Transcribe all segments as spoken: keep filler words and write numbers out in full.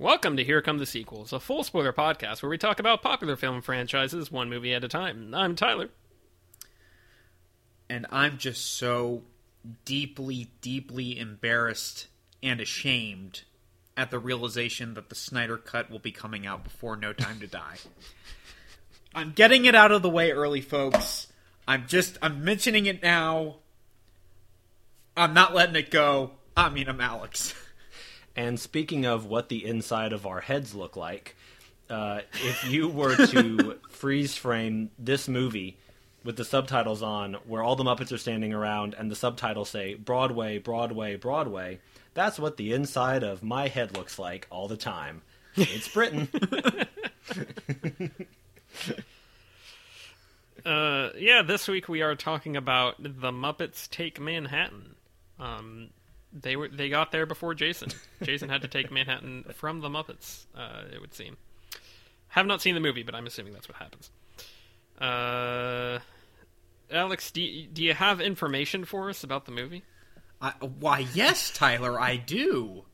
Welcome to Here Come the Sequels, a full spoiler podcast where we talk about popular film franchises one movie at a time. I'm Tyler. And I'm just so deeply, deeply embarrassed and ashamed at the realization that the Snyder Cut will be coming out before No Time to Die. I'm getting it out of the way early, folks. I'm just, I'm mentioning it now. I'm not letting it go. I mean, I'm Alex. And speaking of what the inside of our heads look like, uh, if you were to freeze frame this movie with the subtitles on, where all the Muppets are standing around and the subtitles say, Broadway, Broadway, Broadway, that's what the inside of my head looks like all the time. It's Britain. uh, yeah, this week we are talking about The Muppets Take Manhattan. Um... They were they got there before Jason. Jason had to take Manhattan from the Muppets, uh, it would seem. Have not seen the movie, but I'm assuming that's what happens. Uh, Alex, do, do you have information for us about the movie? I, why, yes, Tyler, I do.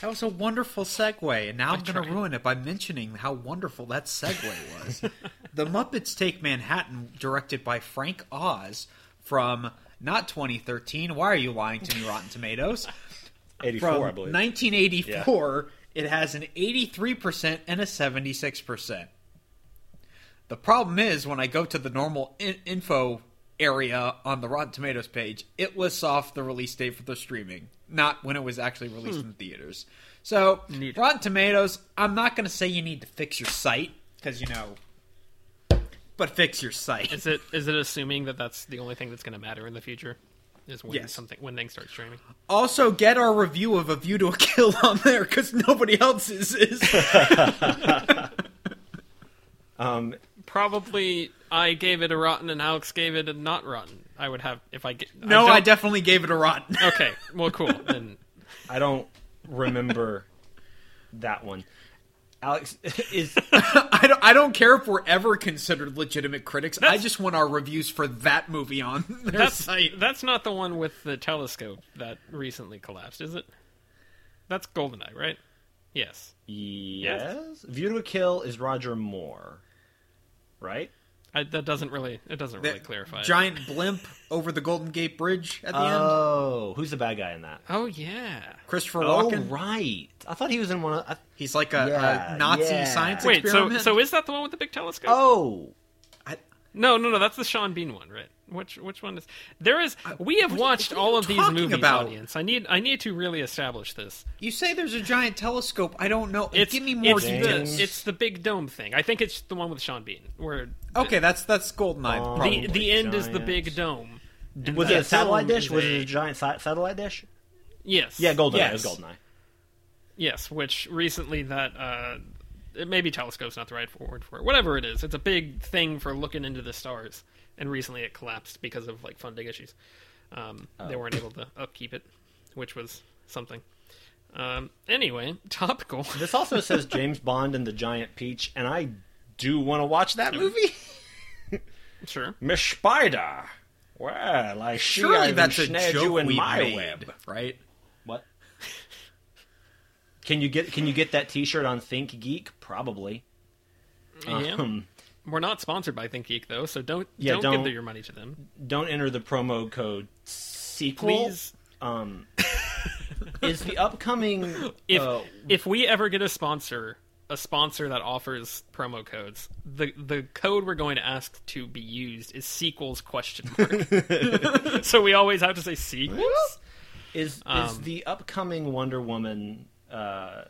That was a wonderful segue, and now I'm going to ruin it by mentioning how wonderful that segue was. The Muppets Take Manhattan, directed by Frank Oz from... Not twenty thirteen. Why are you lying to me, Rotten Tomatoes? eighty-four, From I believe. nineteen eighty-four, yeah. It has an eighty-three percent and a seventy-six percent. The problem is, when I go to the normal in- info area on the Rotten Tomatoes page, it lists off the release date for the streaming, not when it was actually released hmm. in theaters. So, Neither. Rotten Tomatoes, I'm not going to say you need to fix your site, because, you know... But fix your site. Is it is it assuming that that's the only thing that's going to matter in the future? Is when yes. something when things start streaming. Also, get our review of A View to a Kill on there because nobody else's is. um, probably I gave it a rotten and Alex gave it a not rotten. I would have if I get, no. I, I definitely gave it a rotten. Okay, well, cool. Then I don't remember that one. Alex is. I don't. I don't care if we're ever considered legitimate critics. That's, I just want our reviews for that movie on their that's, site. That's not the one with the telescope that recently collapsed, is it? That's GoldenEye, right? Yes. Yes. yes? View to a Kill is Roger Moore, right? I, that doesn't really. It doesn't the really clarify. Giant it. Blimp over the Golden Gate Bridge at the oh, end. Oh, who's the bad guy in that? Oh yeah, Christopher Walken. Oh right, I thought he was in one. Of... I, he's like a, yeah, a Nazi yeah. science Wait, experiment. Wait, so so is that the one with the big telescope? Oh, I... no, no, no. That's the Sean Bean one, right? Which which one is there? Is I, we have what, watched what all of these movies, about? Audience. I need I need to really establish this. You say there's a giant telescope. I don't know. It's, Give me more it's details. The, it's the big dome thing. I think it's the one with Sean Bean. Where Okay, that's that's GoldenEye. Um, the the end giant. Is the big dome. Was it a satellite dish? Was it a giant si- satellite dish? Yes. Yeah, GoldenEye. Yes. It was GoldenEye. Yes, which recently that uh, it maybe telescope's not the right word for it. Whatever it is, it's a big thing for looking into the stars. And recently it collapsed because of like funding issues. Um, oh. They weren't able to upkeep it, which was something. Um, anyway, topical. This also says James Bond and the Giant Peach, and I. Do you want to watch that movie? Sure. Miss Spider. Well, I see Surely I've that's ensnared a joke you in my made, web. Right? What? can you get Can you get that t-shirt on ThinkGeek? Probably. Yeah. Um, We're not sponsored by ThinkGeek, though, so don't, yeah, don't, don't give your money to them. Don't enter the promo code sequel. Please. Um, is the upcoming... If uh, If we ever get a sponsor... a sponsor that offers promo codes, the the code we're going to ask to be used is sequels question mark. So we always have to say sequels. Is um, is the upcoming Wonder Woman uh,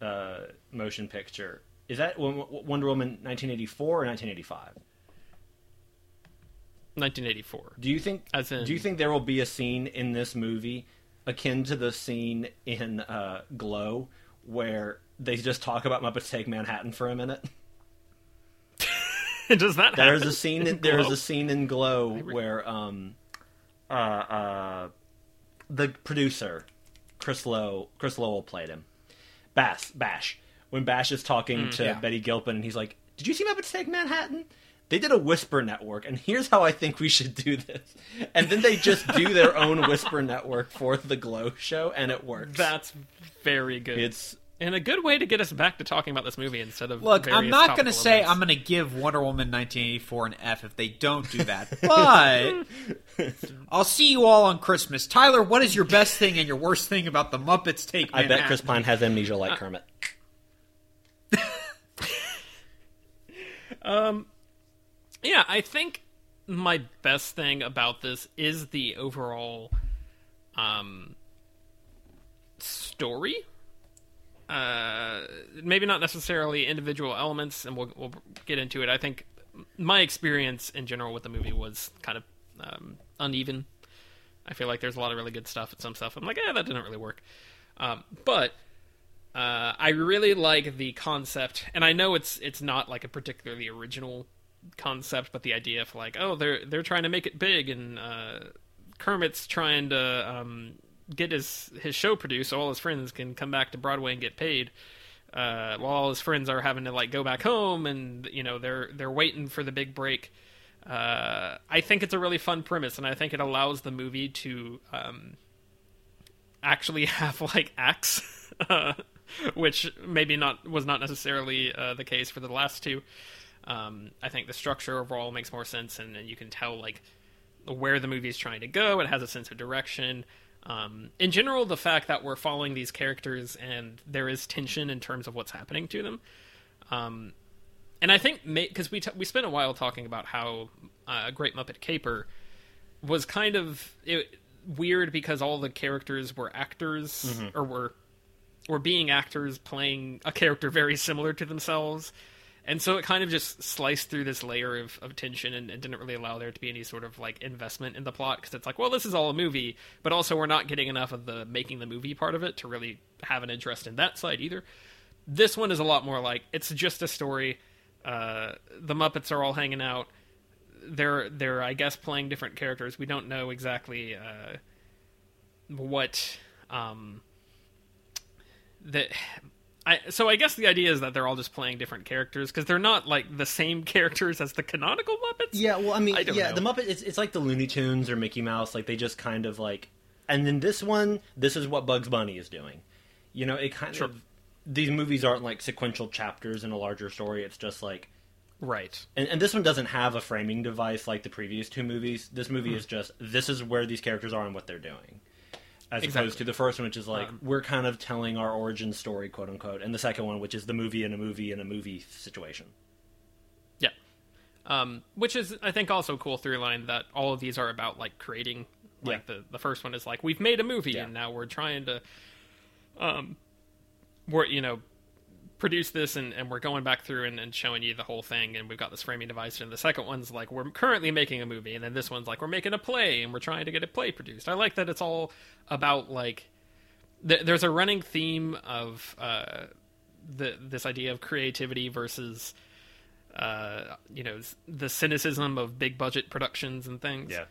uh, motion picture, is that Wonder Woman nineteen eighty-four or nineteen eighty-five? nineteen eighty-four. Do you think As in, do you think there will be a scene in this movie akin to the scene in uh, Glow where they just talk about Muppets Take Manhattan for a minute? Does that happen? There's a scene in, there's a scene in Glow where um, uh, uh, the producer, Chris Lowe, Chris Lowell played him. Bass, Bash. When Bash is talking mm, to yeah. Betty Gilpin, and he's like, did you see Muppets Take Manhattan? They did a Whisper Network, and here's how I think we should do this. And then they just do their own Whisper Network for the Glow show, and it works. That's very good. It's And a good way to get us back to talking about this movie instead of look, I'm not going to say events. I'm going to give Wonder Woman nineteen eighty-four an F if they don't do that, but I'll see you all on Christmas. Tyler, what is your best thing and your worst thing about the Muppets Take Manhattan? I bet Chris Pine has amnesia like uh, Kermit. um, yeah, I think my best thing about this is the overall um story. Uh, maybe not necessarily individual elements, and we'll, we'll get into it. I think my experience in general with the movie was kind of um, uneven. I feel like there's a lot of really good stuff and some stuff I'm like, eh, that didn't really work. Um, but uh, I really like the concept, and I know it's it's not like a particularly original concept, but the idea of like, oh, they're they're trying to make it big, and uh, Kermit's trying to. Um, get his his show produced so all his friends can come back to Broadway and get paid, uh while all his friends are having to like go back home, and you know they're they're waiting for the big break. uh I think it's a really fun premise, and I think it allows the movie to um actually have like acts, uh, which maybe not was not necessarily uh, the case for the last two. um I think the structure overall makes more sense, and, and you can tell like where the movie's trying to go. It has a sense of direction. Um, in general, the fact that we're following these characters and there is tension in terms of what's happening to them. Um, and I think, because we, t- we spent a while talking about how uh, A Great Muppet Caper was kind of it, weird because all the characters were actors, mm-hmm. or were, were being actors playing a character very similar to themselves. And so it kind of just sliced through this layer of, of tension and, and didn't really allow there to be any sort of, like, investment in the plot. Because it's like, well, this is all a movie, but also we're not getting enough of the making the movie part of it to really have an interest in that side either. This one is a lot more like, it's just a story. Uh, the Muppets are all hanging out. They're, they're I guess, playing different characters. We don't know exactly uh, what... Um, the... I, so I guess the idea is that they're all just playing different characters because they're not like the same characters as the canonical Muppets. Yeah, well, I mean, I yeah, know. The Muppet it's, it's like the Looney Tunes or Mickey Mouse. Like they just kind of like, and then this one, this is what Bugs Bunny is doing. You know, it kind sure. of these movies aren't like sequential chapters in a larger story. It's just like right. And, and this one doesn't have a framing device like the previous two movies. This movie mm-hmm. is just this is where these characters are and what they're doing. As exactly. opposed to the first one, which is like, um, we're kind of telling our origin story, quote-unquote, and the second one, which is the movie in a movie in a movie situation. Yeah. Um, which is, I think, also a cool through line that all of these are about, like, creating. Like, yeah. the, the first one is like, we've made a movie, yeah. and now we're trying to, um, we're, you know, produce this, and, and we're going back through and, and showing you the whole thing, and we've got this framing device, and the second one's like, we're currently making a movie, and then this one's like, we're making a play, and we're trying to get a play produced. I like that it's all... about like th- there's a running theme of uh the this idea of creativity versus uh you know the cynicism of big budget productions and things. Yeah.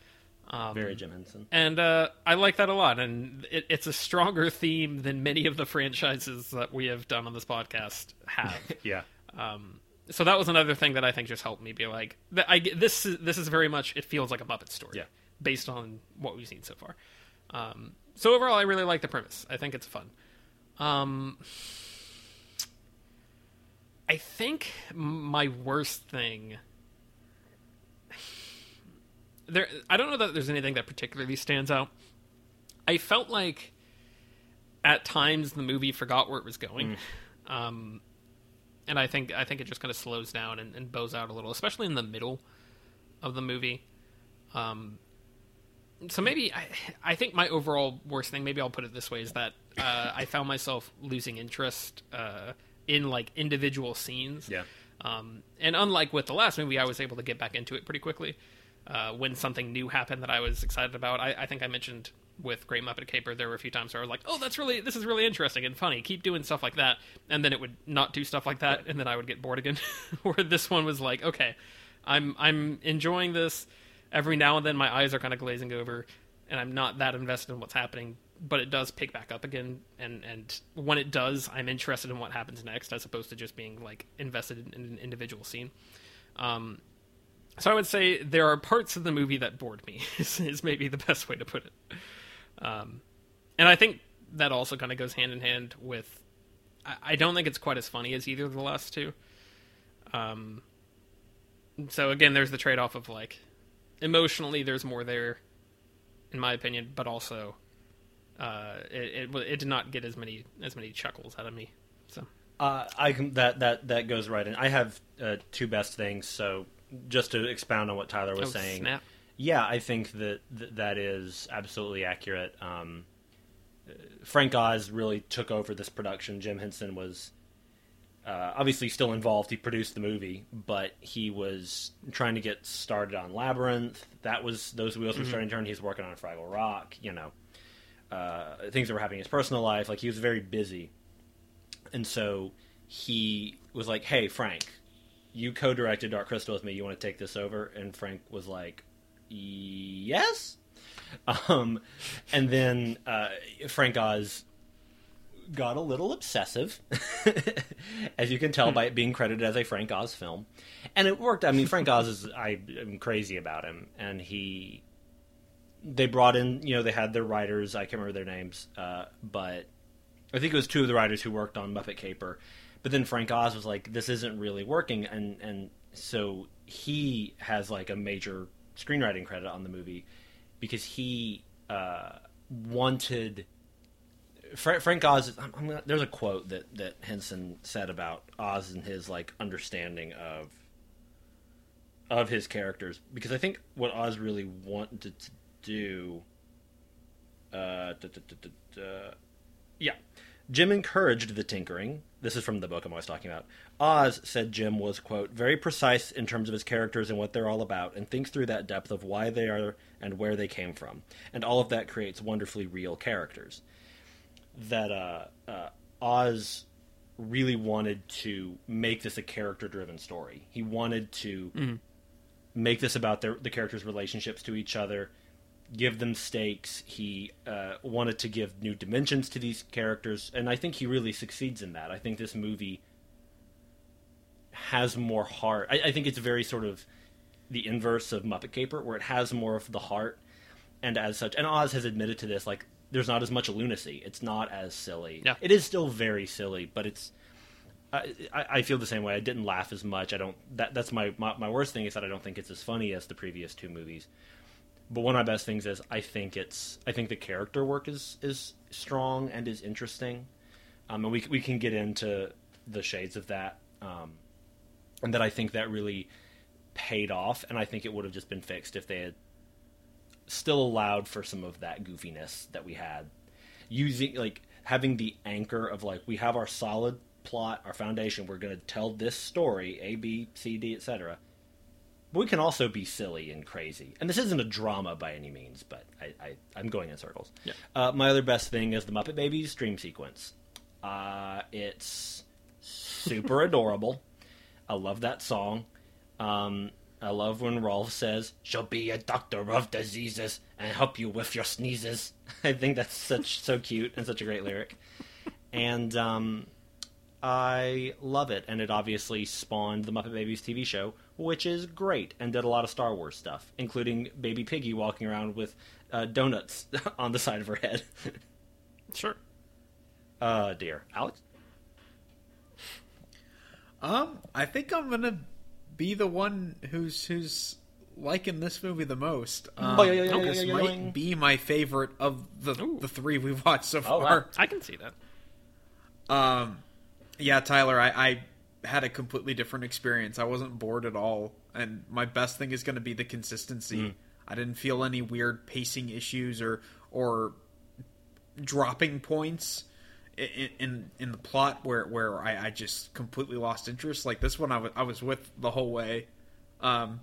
Um, very Jim Henson. And uh I like that a lot, and it, it's a stronger theme than many of the franchises that we have done on this podcast have. Yeah. Um so that was another thing that I think just helped me be like th- I this is, this is very much it feels like a Muppet story. Yeah. Based on what we've seen so far. Um, so overall, I really like the premise. I think it's fun. Um, I think my worst thing... there, I don't know that there's anything that particularly stands out. I felt like at times the movie forgot where it was going. Mm. Um, and I think I think it just kind of slows down and, and bows out a little, especially in the middle of the movie. Um... So maybe, I, I think my overall worst thing, maybe I'll put it this way, is that uh, I found myself losing interest uh, in, like, individual scenes. Yeah. Um, and unlike with the last movie, I was able to get back into it pretty quickly uh, when something new happened that I was excited about. I, I think I mentioned with Great Muppet Caper, there were a few times where I was like, oh, that's really, this is really interesting and funny. Keep doing stuff like that. And then it would not do stuff like that, and then I would get bored again. Where this one was like, okay, I'm I'm enjoying this. Every now and then my eyes are kind of glazing over and I'm not that invested in what's happening, but it does pick back up again. And, and when it does, I'm interested in what happens next as opposed to just being like invested in an individual scene. Um, so I would say there are parts of the movie that bored me is, is maybe the best way to put it. Um, and I think that also kind of goes hand in hand with I don't think it's quite as funny as either of the last two. Um, so again, there's the trade-off of, like, emotionally there's more there, in my opinion, but also uh, it, it it did not get as many as many chuckles out of me. So uh, I can, that that that goes right in. I have uh, two best things. So just to expound on what Tyler was oh, saying, snap. yeah, I think that th- that is absolutely accurate. Um, Frank Oz really took over this production. Jim Henson was uh, obviously still involved. He produced the movie, but he was trying to get started on Labyrinth. That was those wheels mm-hmm. were starting to turn. He was working on Fraggle Rock. You know, uh, things that were happening in his personal life. Like, he was very busy, and so he was like, "Hey, Frank, you co-directed Dark Crystal with me. You want to take this over?" And Frank was like, "Yes." Um, and then uh, Frank Oz got a little obsessive, as you can tell by it being credited as a Frank Oz film. And it worked. I mean, Frank Oz is, I am crazy about him. And he, they brought in, you know, they had their writers. I can't remember their names, uh, but I think it was two of the writers who worked on Muppet Caper. But then Frank Oz was like, this isn't really working. And, and so he has, like, a major screenwriting credit on the movie, because he uh, wanted Fra- Frank Oz. I'm, I'm gonna, there's a quote that, that Henson said about Oz and his, like, understanding of of his characters, because I think what Oz really wanted to do. Uh, da, da, da, da, da, yeah, Jim encouraged the tinkering. This is from the book I'm always talking about. Oz said Jim was, quote, very precise in terms of his characters and what they're all about, and thinks through that depth of why they are and where they came from. And all of that creates wonderfully real characters. That uh, uh, Oz really wanted to make this a character-driven story. He wanted to mm-hmm. make this about their, the characters' relationships to each other, give them stakes. He uh, wanted to give new dimensions to these characters, and I think he really succeeds in that. I think this movie has more heart. I, I think it's very sort of the inverse of Muppet Caper, where it has more of the heart, and as such, and Oz has admitted to this, like, there's not as much lunacy. It's not as silly. Yeah. It is still very silly, but it's, I, I, I feel the same way. I didn't laugh as much. I don't, that, that's my, my, my worst thing is that I don't think it's as funny as the previous two movies. But one of my best things is I think it's I think the character work is, is strong and is interesting, um, and we we can get into the shades of that, um, and that I think that really paid off, and I think it would have just been fixed if they had still allowed for some of that goofiness that we had, using, like, having the anchor of, like, we have our solid plot, our foundation. We're going to tell this story, A, B, C, D, et cetera. But we can also be silly and crazy. And this isn't a drama by any means, but I, I, I'm going in circles. Yeah. Uh, my other best thing is the Muppet Babies dream sequence. Uh, it's super adorable. I love that song. Um, I love when Rolf says, "She'll be a doctor of diseases and help you with your sneezes." I think that's such so cute and such a great lyric. And um, I love it. And it obviously spawned the Muppet Babies T V show, which is great, and did a lot of Star Wars stuff, including Baby Piggy walking around with uh, donuts on the side of her head. Sure. Uh, dear. Alex? Um, I think I'm gonna be the one who's who's liking this movie the most. Um, oh, yeah, yeah, yeah, this yeah, yeah, might yeah. be my favorite of the, the three we've watched so far. Oh, wow. I can see that. Um, yeah, Tyler, I... I had a completely different experience. I wasn't bored at all, and my best thing is going to be the consistency. Mm. I didn't feel any weird pacing issues or or dropping points in in, in the plot where where I, I just completely lost interest. Like this one, I was I was with the whole way, um,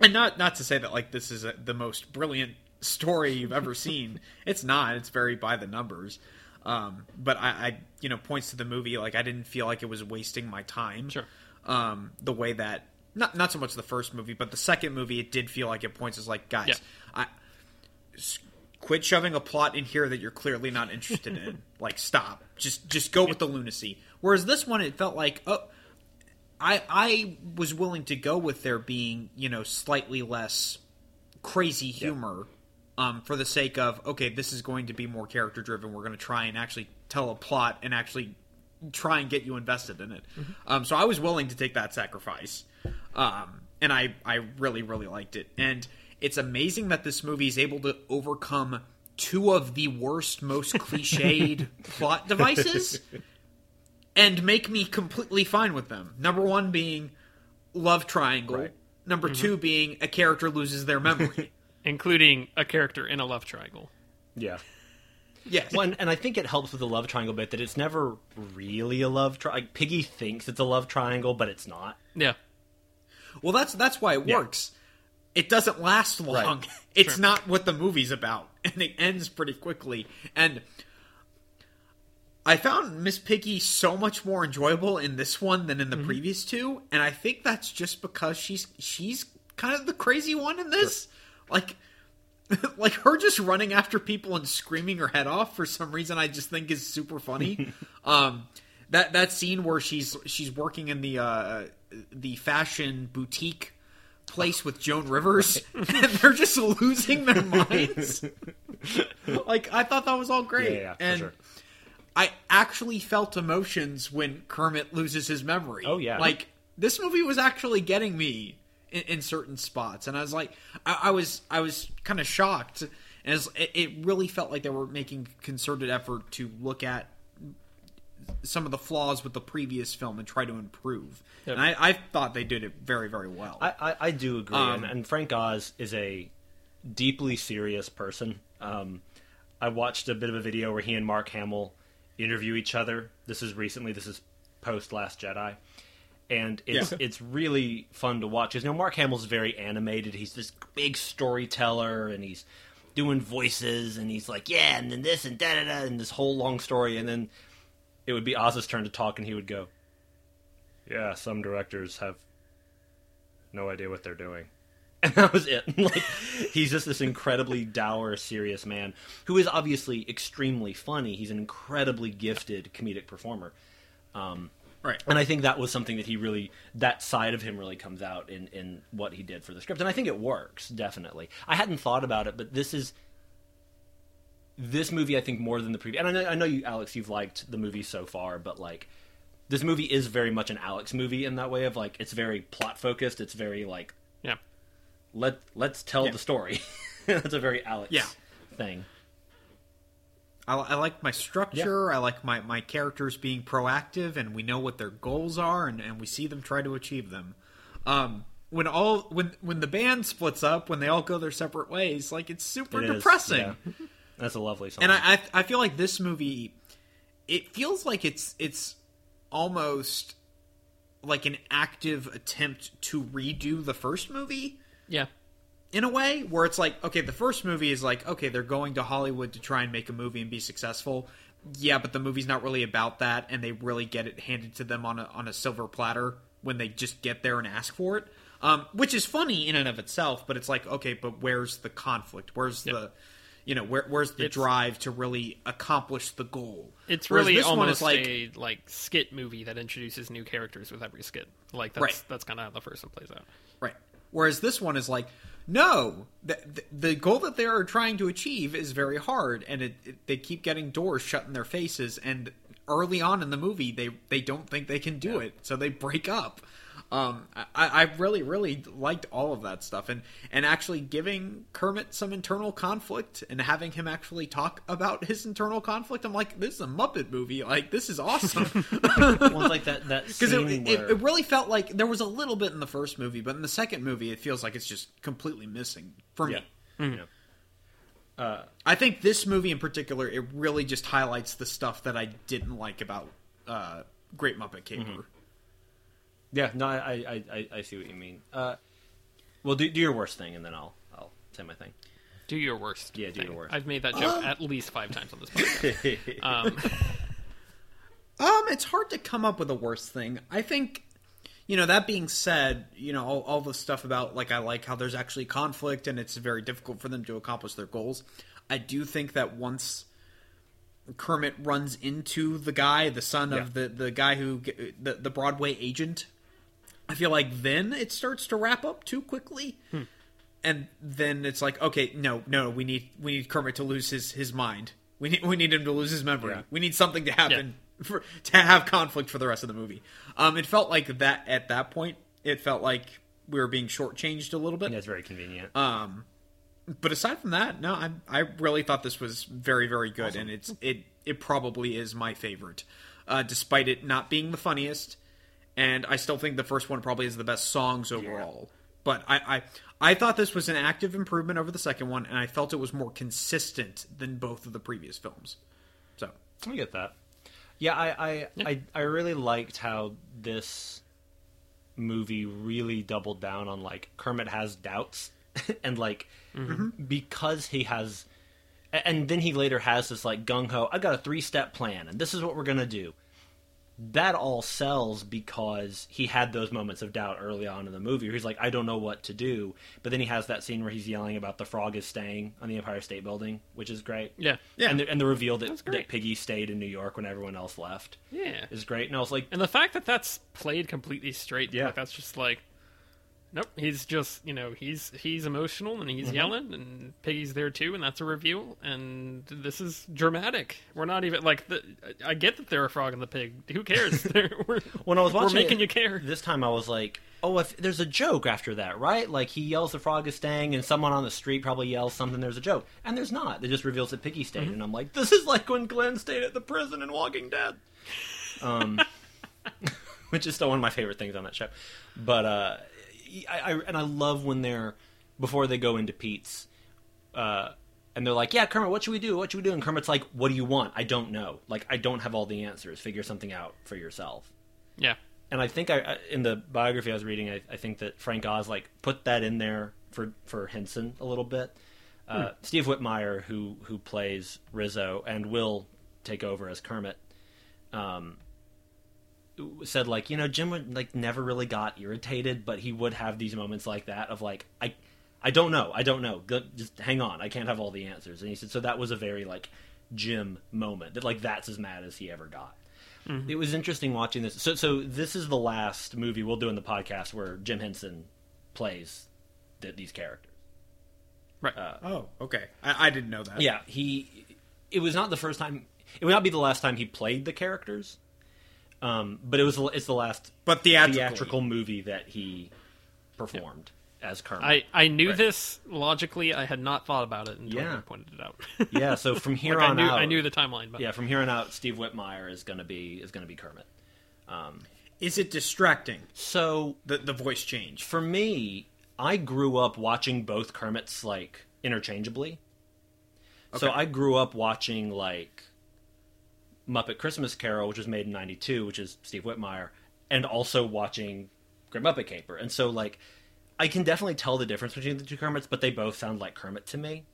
and not not to say that like this is a, the most brilliant story you've ever seen. It's not. It's very by the numbers. Um, but I, I, you know, points to the movie, like, I didn't feel like it was wasting my time. Sure. Um, the way that, not not so much the first movie, but the second movie, it did feel like it points as like, guys, yeah. I, quit shoving a plot in here that you're clearly not interested in. Like, stop. Just just go with the lunacy. Whereas this one, it felt like, oh, I, I was willing to go with there being, you know, slightly less crazy humor. Yeah. Um, for the sake of, okay, this is going to be more character driven. We're going to try and actually tell a plot and actually try and get you invested in it. Mm-hmm. Um, so I was willing to take that sacrifice. Um, and I, I really, really liked it. And it's amazing that this movie is able to overcome two of the worst, most cliched plot devices and make me completely fine with them. Number one being love triangle. Right. Number mm-hmm. two being a character loses their memory. Including a character in a love triangle. Yeah. Yes. Well, and, and I think it helps with the love triangle bit that it's never really a love triangle. Like, Piggy thinks it's a love triangle, but it's not. Yeah. Well, that's that's why it yeah. works. It doesn't last long. Right. It's sure. not what the movie's about. And it ends pretty quickly. And I found Miss Piggy so much more enjoyable in this one than in the mm-hmm. previous two. And I think that's just because she's she's kind of the crazy one in this. Sure. Like... like, her just running after people and screaming her head off for some reason I just think is super funny. um, that that scene where she's she's working in the uh, the fashion boutique place with Joan Rivers, and they're just losing their minds. Like, I thought that was all great. Yeah, yeah, and for sure. I actually felt emotions when Kermit loses his memory. Oh, yeah. Like, this movie was actually getting me... in certain spots. And I was like, I, I was, I was kind of shocked. And it, was, it, it really felt like they were making concerted effort to look at some of the flaws with the previous film and try to improve. Yep. And I, I thought they did it very, very well. I, I, I do agree. Um, and, and Frank Oz is a deeply serious person. Um, I watched a bit of a video where he and Mark Hamill interview each other. This is recently, this is post Last Jedi. And it's yeah. it's really fun to watch. You know, Mark Hamill's very animated. He's this big storyteller, and he's doing voices, and he's like, yeah, and then this, and da-da-da, and this whole long story. And then it would be Oz's turn to talk, and he would go, yeah, some directors have no idea what they're doing. And that was it. Like, he's just this incredibly dour, serious man who is obviously extremely funny. He's an incredibly gifted comedic performer. Um Right. And I think that was something that he really, that side of him really comes out in, in what he did for the script. And I think it works, definitely. I hadn't thought about it, but this is, this movie, I think, more than the previous. And I know, I know you, Alex, you've liked the movie so far, but like, this movie is very much an Alex movie in that way of like, it's very plot focused. It's very like, yeah, let, let's tell yeah. the story. That's a very Alex yeah. thing. I, I like my structure. Yeah. I like my, my characters being proactive, and we know what their goals are, and, and we see them try to achieve them. Um, when all when when the band splits up, when they all go their separate ways, like it's super it depressing. Yeah. That's a lovely song. And I, I I feel like this movie, it feels like it's it's almost like an active attempt to redo the first movie. Yeah. In a way, where it's like, okay, the first movie is like, okay, they're going to Hollywood to try and make a movie and be successful. Yeah, but the movie's not really about that, and they really get it handed to them on a, on a silver platter when they just get there and ask for it. Um, which is funny in and of itself, but it's like, okay, but where's the conflict? Where's yep. the, you know, where, where's the it's, drive to really accomplish the goal? It's Whereas really almost like, a like skit movie that introduces new characters with every skit. Like that's right. that's kind of how the first one plays out. Right. Whereas this one is like, no, the, the goal that they are trying to achieve is very hard, and it, it, they keep getting doors shut in their faces, and early on in the movie, they, they don't think they can do yeah. it, so they break up. Um, I, I really, really liked all of that stuff, and, and actually giving Kermit some internal conflict and having him actually talk about his internal conflict, I'm like, this is a Muppet movie, like, this is awesome. Well, like that, that scene 'cause it, where... it, it really felt like there was a little bit in the first movie, but in the second movie, it feels like it's just completely missing for me. Yeah. Mm-hmm. Yeah. Uh, I think this movie in particular, it really just highlights the stuff that I didn't like about uh, Great Muppet Caper. Mm-hmm. Yeah, no, I, I, I, I see what you mean. Uh, well, do do your worst thing, and then I'll I'll say my thing. Do your worst. Yeah, do thing. your worst. I've made that joke um, at least five times on this podcast. um, um, it's hard to come up with a worst thing. I think, you know, that being said, you know, all, all the stuff about, like, I like how there's actually conflict, and it's very difficult for them to accomplish their goals. I do think that once Kermit runs into the guy, the son yeah. of the, the guy who, the, the Broadway agent, I feel like then it starts to wrap up too quickly, hmm. and then it's like, okay, no, no, we need we need Kermit to lose his, his mind. We need we need him to lose his memory. Yeah. We need something to happen yeah. for, to have conflict for the rest of the movie. Um, it felt like that at that point, it felt like we were being shortchanged a little bit. That's very convenient. Um, but aside from that, no, I I really thought this was very, very good. Awesome. And it's it it probably is my favorite, uh, despite it not being the funniest. And I still think the first one probably is the best songs overall. Yeah. But I, I I thought this was an active improvement over the second one, and I felt it was more consistent than both of the previous films. So I get that. Yeah, I I, yeah. I, I really liked how this movie really doubled down on, like, Kermit has doubts, and, like, mm-hmm. because he has... And then he later has this, like, gung-ho, I got a three-step plan, and this is what we're going to do. That all sells because he had those moments of doubt early on in the movie where he's like, I don't know what to do. But then he has that scene where he's yelling about the frog is staying on the Empire State Building, which is great. Yeah. yeah. And the, and the reveal that, that Piggy stayed in New York when everyone else left yeah. is great. And I was like... And the fact that that's played completely straight, yeah. like, that's just like, nope, he's just, you know, he's he's emotional and he's mm-hmm. yelling and Piggy's there too, and that's a reveal, and this is dramatic. We're not even, like, the, I get that they're a frog and the pig. Who cares? we're, when I was watching we're making it, you care. This time I was like, oh, if there's a joke after that, right? Like, he yells the frog is staying, and someone on the street probably yells something, there's a joke. And there's not. It just reveals that Piggy stayed, mm-hmm. and I'm like, this is like when Glenn stayed at the prison in Walking Dead. Um, which is still one of my favorite things on that show. But, uh... I, I, and I love when they're, before they go into Pete's, uh, and they're like, yeah, Kermit, what should we do? What should we do? And Kermit's like, what do you want? I don't know. Like, I don't have all the answers. Figure something out for yourself. Yeah. And I think I, I in the biography I was reading, I, I think that Frank Oz, like, put that in there for, for Henson a little bit. Uh, hmm. Steve Whitmire, who, who plays Rizzo and will take over as Kermit, um, said, like, you know, Jim would, like, never really got irritated, but he would have these moments like that of, like, I I don't know, I don't know, just hang on, I can't have all the answers. And he said, so that was a very, like, Jim moment, that, like, that's as mad as he ever got. Mm-hmm. It was interesting watching this. So so this is the last movie we'll do in the podcast where Jim Henson plays the, these characters. Right. Uh, oh, okay. I, I didn't know that. Yeah, he, it was not the first time, it would not be the last time he played the characters. Um, but it was it's the last but theatrical movie that he performed yeah. as Kermit. I, I knew right. this logically. I had not thought about it until yeah. you pointed it out. yeah, so from here like on I knew, out, I knew the timeline. But. Yeah, from here on out, Steve Whitmire is going to be is going to be Kermit. Um, is it distracting? So the the voice change for me. I grew up watching both Kermits like interchangeably. Okay. So I grew up watching like. Muppet Christmas Carol, which was made in ninety-two, which is Steve Whitmire, and also watching Grim Muppet Caper. And so, like, I can definitely tell the difference between the two Kermits, but they both sound like Kermit to me.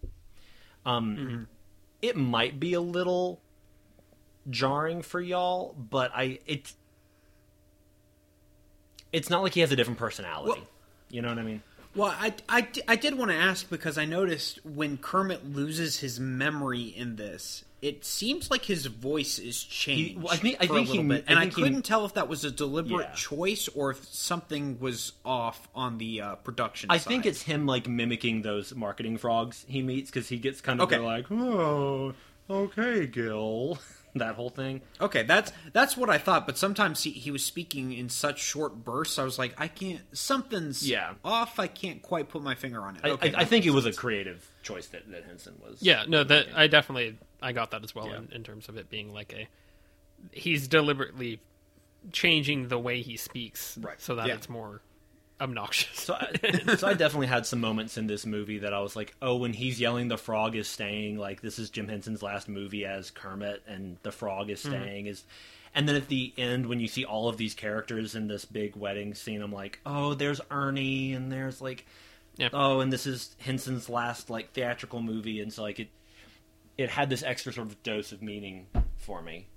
Um, mm-hmm. It might be a little jarring for y'all, but I it, it's not like he has a different personality. Well, you know what I mean? Well, I, I, I did want to ask, because I noticed when Kermit loses his memory in this... It seems like his voice is changed he, well, I think, I for think a little he, bit, and I, I couldn't he, tell if that was a deliberate yeah. choice or if something was off on the uh, production I side. I think it's him, like, mimicking those marketing frogs he meets, because he gets kind of okay. like, oh, okay, Gil, that whole thing. Okay, that's that's what I thought, but sometimes he, he was speaking in such short bursts, I was like, I can't, something's yeah. off, I can't quite put my finger on it. Okay, I, I, I think it was a creative choice that, that Henson was. Yeah, no, that I definitely... I got that as well yeah. in, in terms of it being like a... He's deliberately changing the way he speaks right. so that yeah. it's more obnoxious. so, I, so I definitely had some moments in this movie that I was like, oh, when he's yelling the frog is staying, like, this is Jim Henson's last movie as Kermit, and the frog is staying. Mm-hmm. is, And then at the end, when you see all of these characters in this big wedding scene, I'm like, oh, there's Ernie, and there's, like... Yep. Oh, and this is Henson's last, like, theatrical movie, and so, like, it... It had this extra sort of dose of meaning for me,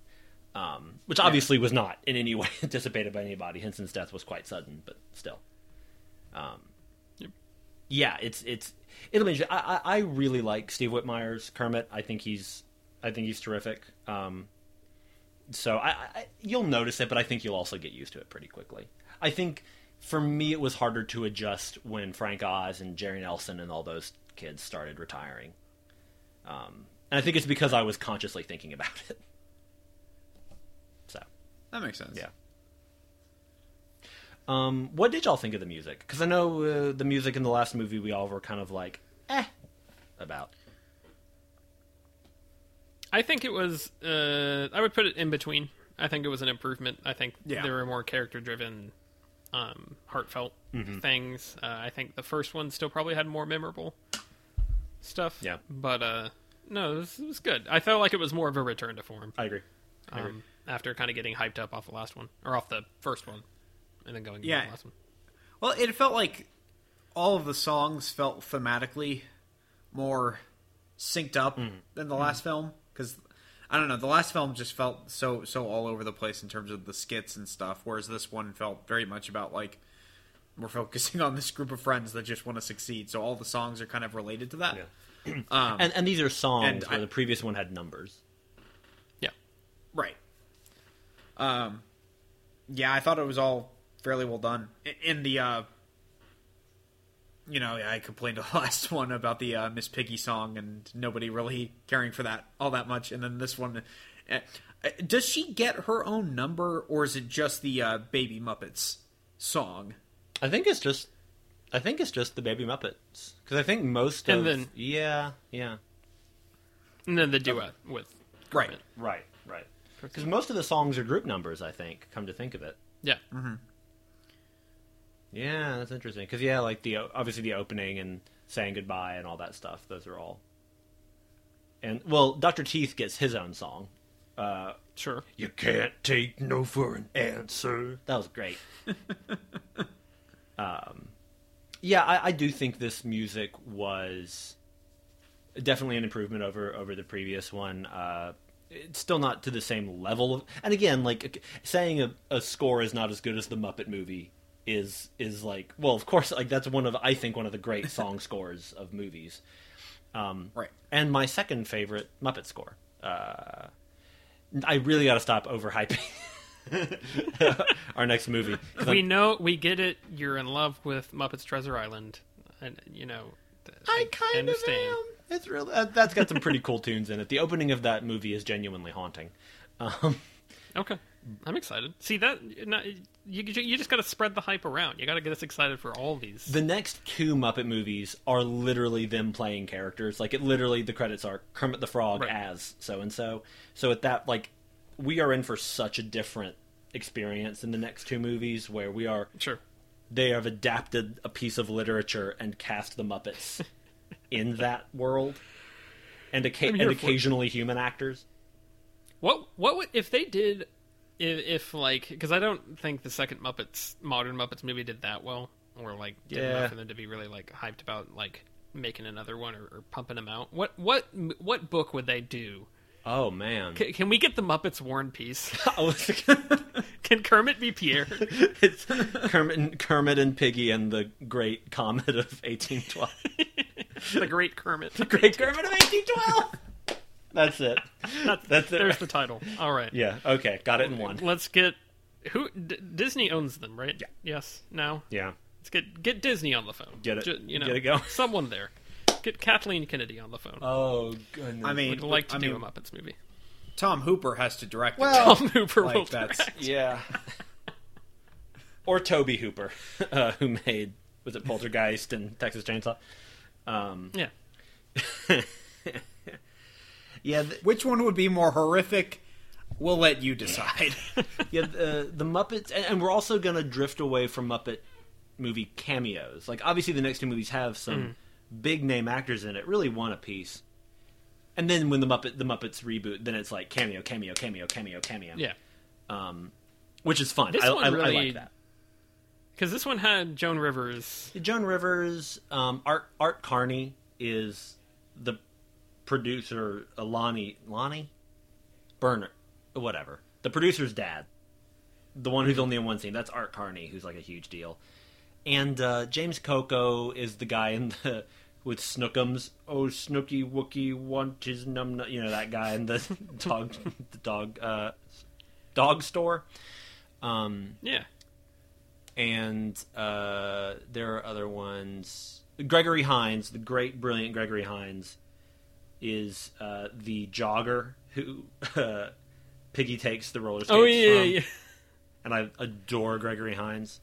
um, which obviously yeah. was not in any way anticipated by anybody. Henson's death was quite sudden, but still, um, yep. yeah, it's it's it'll be. I, I really like Steve Whitmire's Kermit. I think he's I think he's terrific. Um, so I, I you'll notice it, but I think you'll also get used to it pretty quickly. I think for me it was harder to adjust when Frank Oz and Jerry Nelson and all those kids started retiring. Um, And I think it's because I was consciously thinking about it. That makes sense. Yeah. Um, what did y'all think of the music? Because I know uh, the music in the last movie we all were kind of like, eh, about. I think it was, uh, I would put it in between. I think it was an improvement. I think yeah. there were more character-driven, um, heartfelt mm-hmm. things. Uh, I think the first one still probably had more memorable stuff. Yeah. But, uh, no, it was, it was good. I felt like it was more of a return to form. I agree. I agree. Um, after kind of getting hyped up off the last one, or off the first one. And then going yeah. into the last one. Well, it felt like all of the songs felt thematically more synced up mm. than the mm. last film. Because, I don't know, the last film just felt so so all over the place in terms of the skits and stuff. Whereas this one felt very much about, like, we're focusing on this group of friends that just want to succeed. So all the songs are kind of related to that. Yeah. um, and, and these are songs where I, the previous one had numbers. Yeah. Right. Um, yeah, I thought it was all fairly well done. In the, uh, you know, I complained the last one about the uh, Miss Piggy song and nobody really caring for that all that much. And then this one, uh, does she get her own number, or is it just the uh, Baby Muppets song? I think it's just, I think it's just the Baby Muppets, because I think most and of then, yeah, yeah, and then the duet oh. with Kermit. right, right, right, because most of the songs are group numbers. I think, come to think of it, yeah. Mm-hmm. Yeah, that's interesting. Because, yeah, like, the obviously the opening and saying goodbye and all that stuff, those are all... And, well, Doctor Teeth gets his own song. Uh, sure. You can't take no for an answer. That was great. um, yeah, I, I do think this music was definitely an improvement over, over the previous one. Uh, it's still not to the same level of, and again, like, saying a, a score is not as good as the Muppet movie is is like, well, of course, like, that's one of, I think, one of the great song scores of movies. Um, right. And my second favorite Muppet score. Uh, I really got to stop overhyping our next movie. We I'm, know, we get it. You're in love with Muppets Treasure Island. And, you know, I, I kind understand. of am. It's real. Uh, that's got some pretty cool tunes in it. The opening of that movie is genuinely haunting. Um, okay. I'm excited. See, that you you just got to spread the hype around. You got to get us excited for all these. The next two Muppet movies are literally them playing characters. Like, it literally, the credits are Kermit the Frog right. as so-and-so. So at that, like, we are in for such a different experience in the next two movies where we are... Sure. They have adapted a piece of literature and cast the Muppets in that world. And, oca- and occasionally human actors. What, what would, if they did... If, if like, because I don't think the second Muppets, modern Muppets movie did that well, or like did yeah. enough for them to be really like hyped about like making another one or, or pumping them out. What what what book would they do? Oh man, C- can we get the Muppets War and Peace? Can Kermit be Pierre? It's Kermit and, Kermit and Piggy and the Great Comet of eighteen twelve. The Great Kermit, the Great Kermit of eighteen twelve. That's it. That's, That's it. There's the title. All right. Yeah. Okay. Got it in one. Let's get who D- Disney owns them, right? Yeah. Yes. Now. Yeah. Let's get get Disney on the phone. Get it. Just, you know, get it going. Someone there. Get Kathleen Kennedy on the phone. Oh goodness. I mean, would like to I do mean, a Muppets movie. Tom Hooper has to direct. Well, it. Tom Hooper like will that's, direct. Yeah. Or Toby Hooper, uh, who made was it Poltergeist and Texas Chainsaw? Um, yeah. Yeah, th- which one would be more horrific? We'll let you decide. yeah, uh, the Muppets, and, and we're also going to drift away from Muppet movie cameos. Like, obviously, the next two movies have some mm. big name actors in it. Really, one apiece. And then when the Muppet the Muppets reboot, then it's like cameo, cameo, cameo, cameo, cameo. Yeah, um, which is fun. This I, one I, really, I like that because this one had Joan Rivers. Joan Rivers, um, Art Art Carney is the. Producer uh, Lonnie Lonnie Burner, whatever, the producer's dad, the one who's only in one scene. That's Art Carney, who's like a huge deal. And uh, James Coco is the guy in the with Snookums. Oh, Snooky Wookie want his num num. You know that guy in the dog the dog uh, dog store. Um, yeah. And uh, there are other ones. Gregory Hines, the great brilliant Gregory Hines. Is uh, the jogger who uh, Piggy takes the roller skates oh, yeah, from. Yeah, yeah. and I adore Gregory Hines,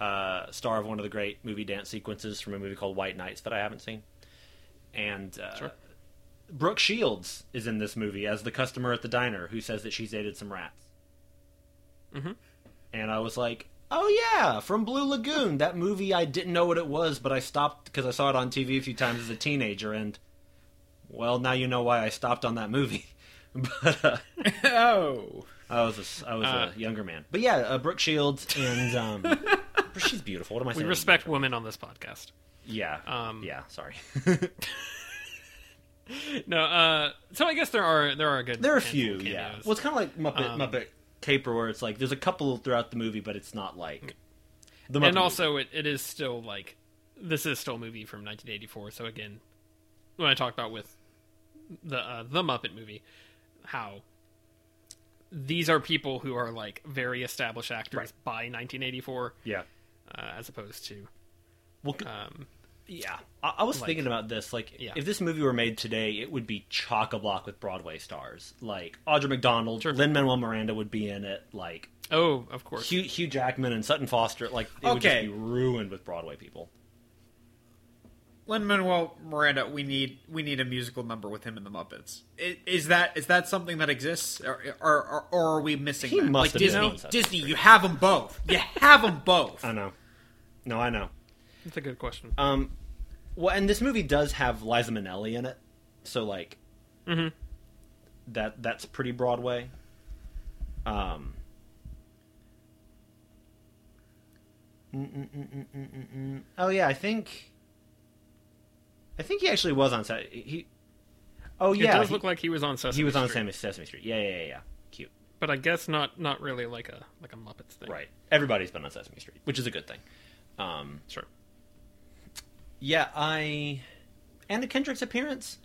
uh, star of one of the great movie dance sequences from a movie called White Nights that I haven't seen. And uh, sure. Brooke Shields is in this movie as the customer at the diner who says that she's dated some rats. Mm-hmm. And I was like, oh yeah, from Blue Lagoon, that movie I didn't know what it was, but I stopped because I saw it on T V a few times as a teenager, and, well, now you know why I stopped on that movie. But, uh, oh. I was a, I was uh, a younger man. But yeah, uh, Brooke Shields, and um, she's beautiful. What am I saying? We respect women on this podcast. Yeah. Um, yeah, sorry. No, uh, so I guess there are there are good There are a few, cameos. Yeah. Well, it's kind of like Muppet, um, Muppet Caper, where it's like, there's a couple throughout the movie, but it's not like the Muppet And also, it, it is still like, this is still a movie from nineteen eighty-four, so again, when I talk about with the uh, the Muppet movie, how these are people who are like very established actors right. by nineteen eighty-four. Yeah. Uh, as opposed to... Well, um, yeah. I, I was like, thinking about this. Like, yeah. if this movie were made today, it would be chock-a-block with Broadway stars. Like, Audra McDonald, sure. Lin-Manuel Miranda would be in it. Like, oh, of course. Hugh, Hugh Jackman and Sutton Foster. Like, it okay. would just be ruined with Broadway people. Lin-Manuel Miranda, we need we need a musical number with him in the Muppets. Is, is that is that something that exists, or or, or, or are we missing? He that? Must like have Disney. Been Disney, you have them both. You have them both. I know. No, I know. That's a good question. Um, well, and this movie does have Liza Minnelli in it, so like, mm-hmm. that that's pretty Broadway. Um. Mm-mm-mm-mm-mm-mm. Oh yeah, I think. I think he actually was on set. He, oh yeah, it does he, look like he was on Sesame Street. He was on Street. Sesame Street. Yeah, yeah, yeah, yeah. Cute. But I guess not, not really like a like a Muppets thing, right? Everybody's been on Sesame Street, which is a good thing. Um, sure. Yeah, I. Anna Kendrick's appearance,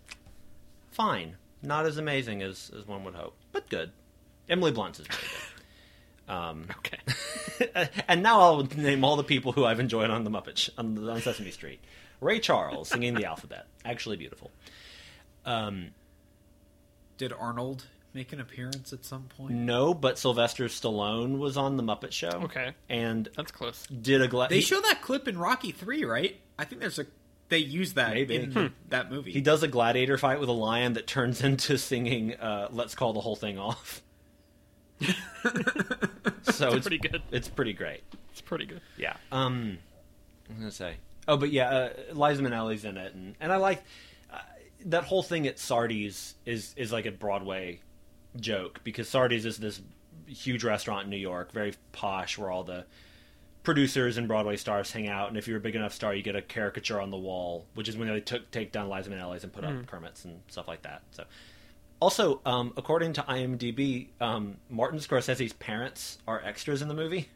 fine, not as amazing as, as one would hope, but good. Emily Blunt's is pretty good. Um, okay. And now I'll name all the people who I've enjoyed on the Muppets on, on Sesame Street. Ray Charles singing the alphabet. Actually beautiful. Um, Did Arnold make an appearance at some point? No, but Sylvester Stallone was on The Muppet Show. Okay. And that's close. Did a gla- They he, show that clip in Rocky three, right? I think there's a they use that maybe. in hmm. that movie. He does a gladiator fight with a lion that turns into singing uh, Let's Call the Whole Thing Off. so that's it's pretty good. It's pretty great. It's pretty good. Yeah. Um I'm going to say Oh, but yeah, uh, Liza Minnelli's in it, and, and I like uh, that whole thing at Sardi's is, is like a Broadway joke, because Sardi's is this huge restaurant in New York, very posh, where all the producers and Broadway stars hang out, and if you're a big enough star, you get a caricature on the wall, which is when they took take down Liza Minnelli's and put mm. up Kermit's and stuff like that. So, also, um, according to IMDb, um, Martin Scorsese's parents are extras in the movie.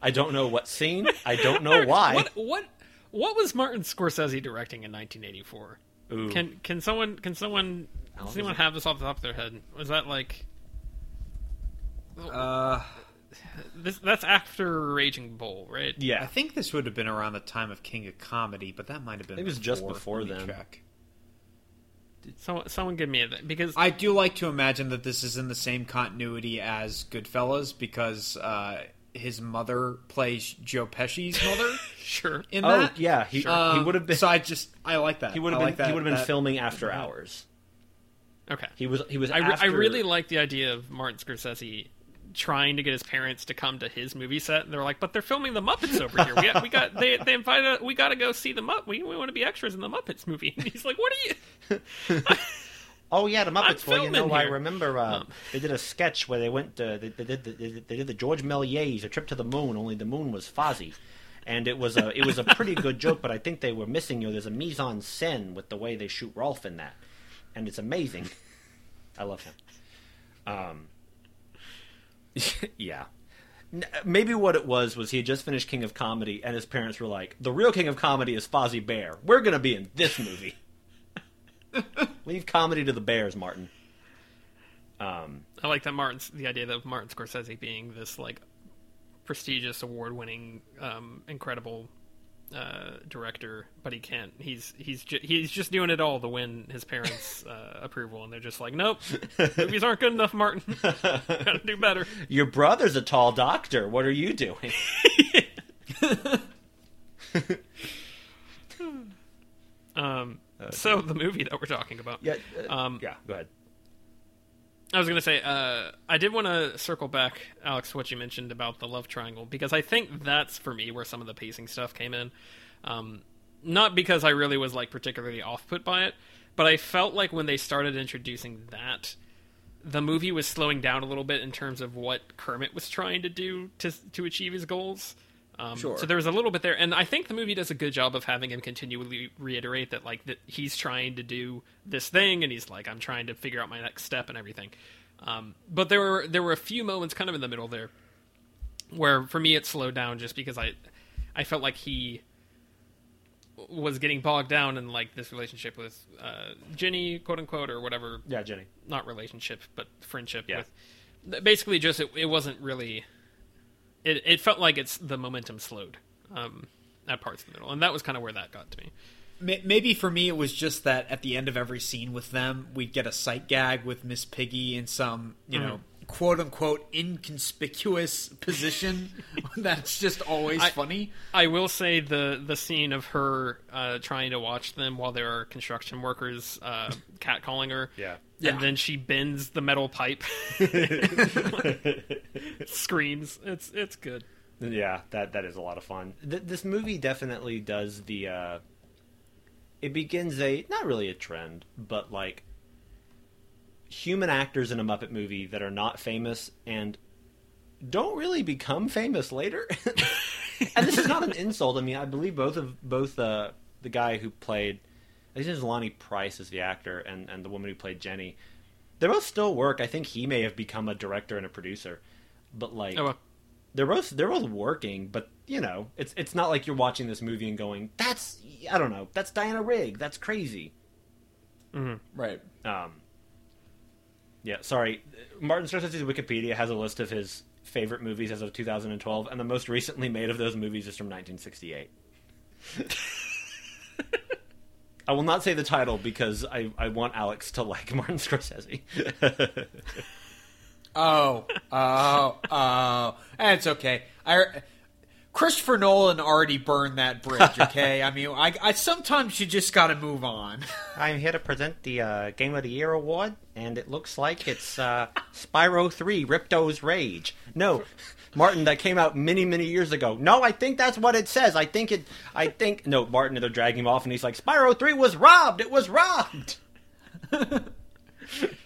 I don't know what scene. I don't know why. What, what what was Martin Scorsese directing in nineteen eighty-four? Ooh. Can can someone can someone does anyone have this off the top of their head? Was that like uh this that's after Raging Bull, right? Yeah. I think this would have been around the time of King of Comedy, but that might have been It was before. just before Let me then. Check. So, someone give me a because I do like to imagine that this is in the same continuity as Goodfellas, because uh his mother plays Joe Pesci's mother. Sure. In that, oh yeah, he, sure. um, he would have been. So I just I like that. He would have I been. Like that, he would have been that, filming after hours. Okay. He was. He was. I, after... I really like the idea of Martin Scorsese trying to get his parents to come to his movie set, and they're like, "But they're filming the Muppets over here. We, we got they they invited. We got to go see the Muppets. We we want to be extras in the Muppets movie." And he's like, "What are you?" Oh yeah, the Muppets. I'm well, you know, here. I remember uh, um, they did a sketch where they went to, they, they did the, they, they did the George Méliès, A Trip to the Moon. Only the moon was fuzzy, and it was a it was a pretty good joke. But I think they were missing you know, there's a mise en scène with the way they shoot Rolf in that, and it's amazing. I love him. Um, yeah, maybe what it was was he had just finished King of Comedy, and his parents were like, "The real King of Comedy is Fozzie Bear. We're gonna be in this movie." Leave comedy to the bears, Martin. Um, I like that Martin's the idea of Martin Scorsese being this like prestigious, award-winning, um, incredible uh, director, but he can't. He's he's ju- he's just doing it all to win his parents' uh, approval, and they're just like, nope, movies aren't good enough, Martin. Gotta do better. Your brother's a tall doctor. What are you doing? um. Okay. So the movie that we're talking about. Yeah. Uh, um. Yeah. Go ahead. I was going to say, uh, I did want to circle back, Alex, what you mentioned about the love triangle, because I think that's, for me, where some of the pacing stuff came in. Um, not because I really was, like, particularly off-put by it, but I felt like when they started introducing that, the movie was slowing down a little bit in terms of what Kermit was trying to do to to achieve his goals. Um, sure. So there was a little bit there, and I think the movie does a good job of having him continually reiterate that, like, that he's trying to do this thing, and he's like, I'm trying to figure out my next step and everything. Um, but there were there were a few moments kind of in the middle there where, for me, it slowed down just because I I felt like he was getting bogged down in, like, this relationship with uh, Jenny, quote-unquote, or whatever. Yeah, Jenny. Not relationship, but friendship. Yeah. With, basically, just it, it wasn't really... It it felt like it's the momentum slowed um, at parts of the middle, and that was kind of where that got to me. Maybe for me it was just that at the end of every scene with them, we'd get a sight gag with Miss Piggy in some, you mm-hmm. know, quote-unquote inconspicuous position. That's just always I, funny. I will say the, the scene of her uh, trying to watch them while there are construction workers uh, catcalling her. Yeah. And yeah. then she bends the metal pipe. Screams. It's it's good. Yeah, that, that is a lot of fun. Th- this movie definitely does the... Uh, it begins a... Not really a trend, but like... human actors in a Muppet movie that are not famous and don't really become famous later. And this is not an insult. I mean, I believe both of both uh, the guy who played, I think it was Lonnie Price is the actor, and, and the woman who played Jenny, they both still work. I think he may have become a director and a producer, but like oh, well. they're both they're both working. But you know, it's it's not like you're watching this movie and going, that's I don't know, that's Diana Rigg, that's crazy, mm-hmm. right? Um. Yeah, sorry. Martin Scorsese's Wikipedia has a list of his favorite movies as of two thousand twelve, and the most recently made of those movies is from nineteen sixty-eight. I will not say the title because I, I want Alex to like Martin Scorsese. oh, oh, oh. It's okay. I, Christopher Nolan already burned that bridge, okay? I mean, I, I sometimes you just got to move on. I'm here to present the uh, Game of the Year award, and it looks like it's uh, Spyro three, Ripto's Rage. No, Martin, that came out many, many years ago. No, I think that's what it says. I think it, I think, no, Martin, they're dragging him off, and he's like, Spyro three was robbed! It was robbed!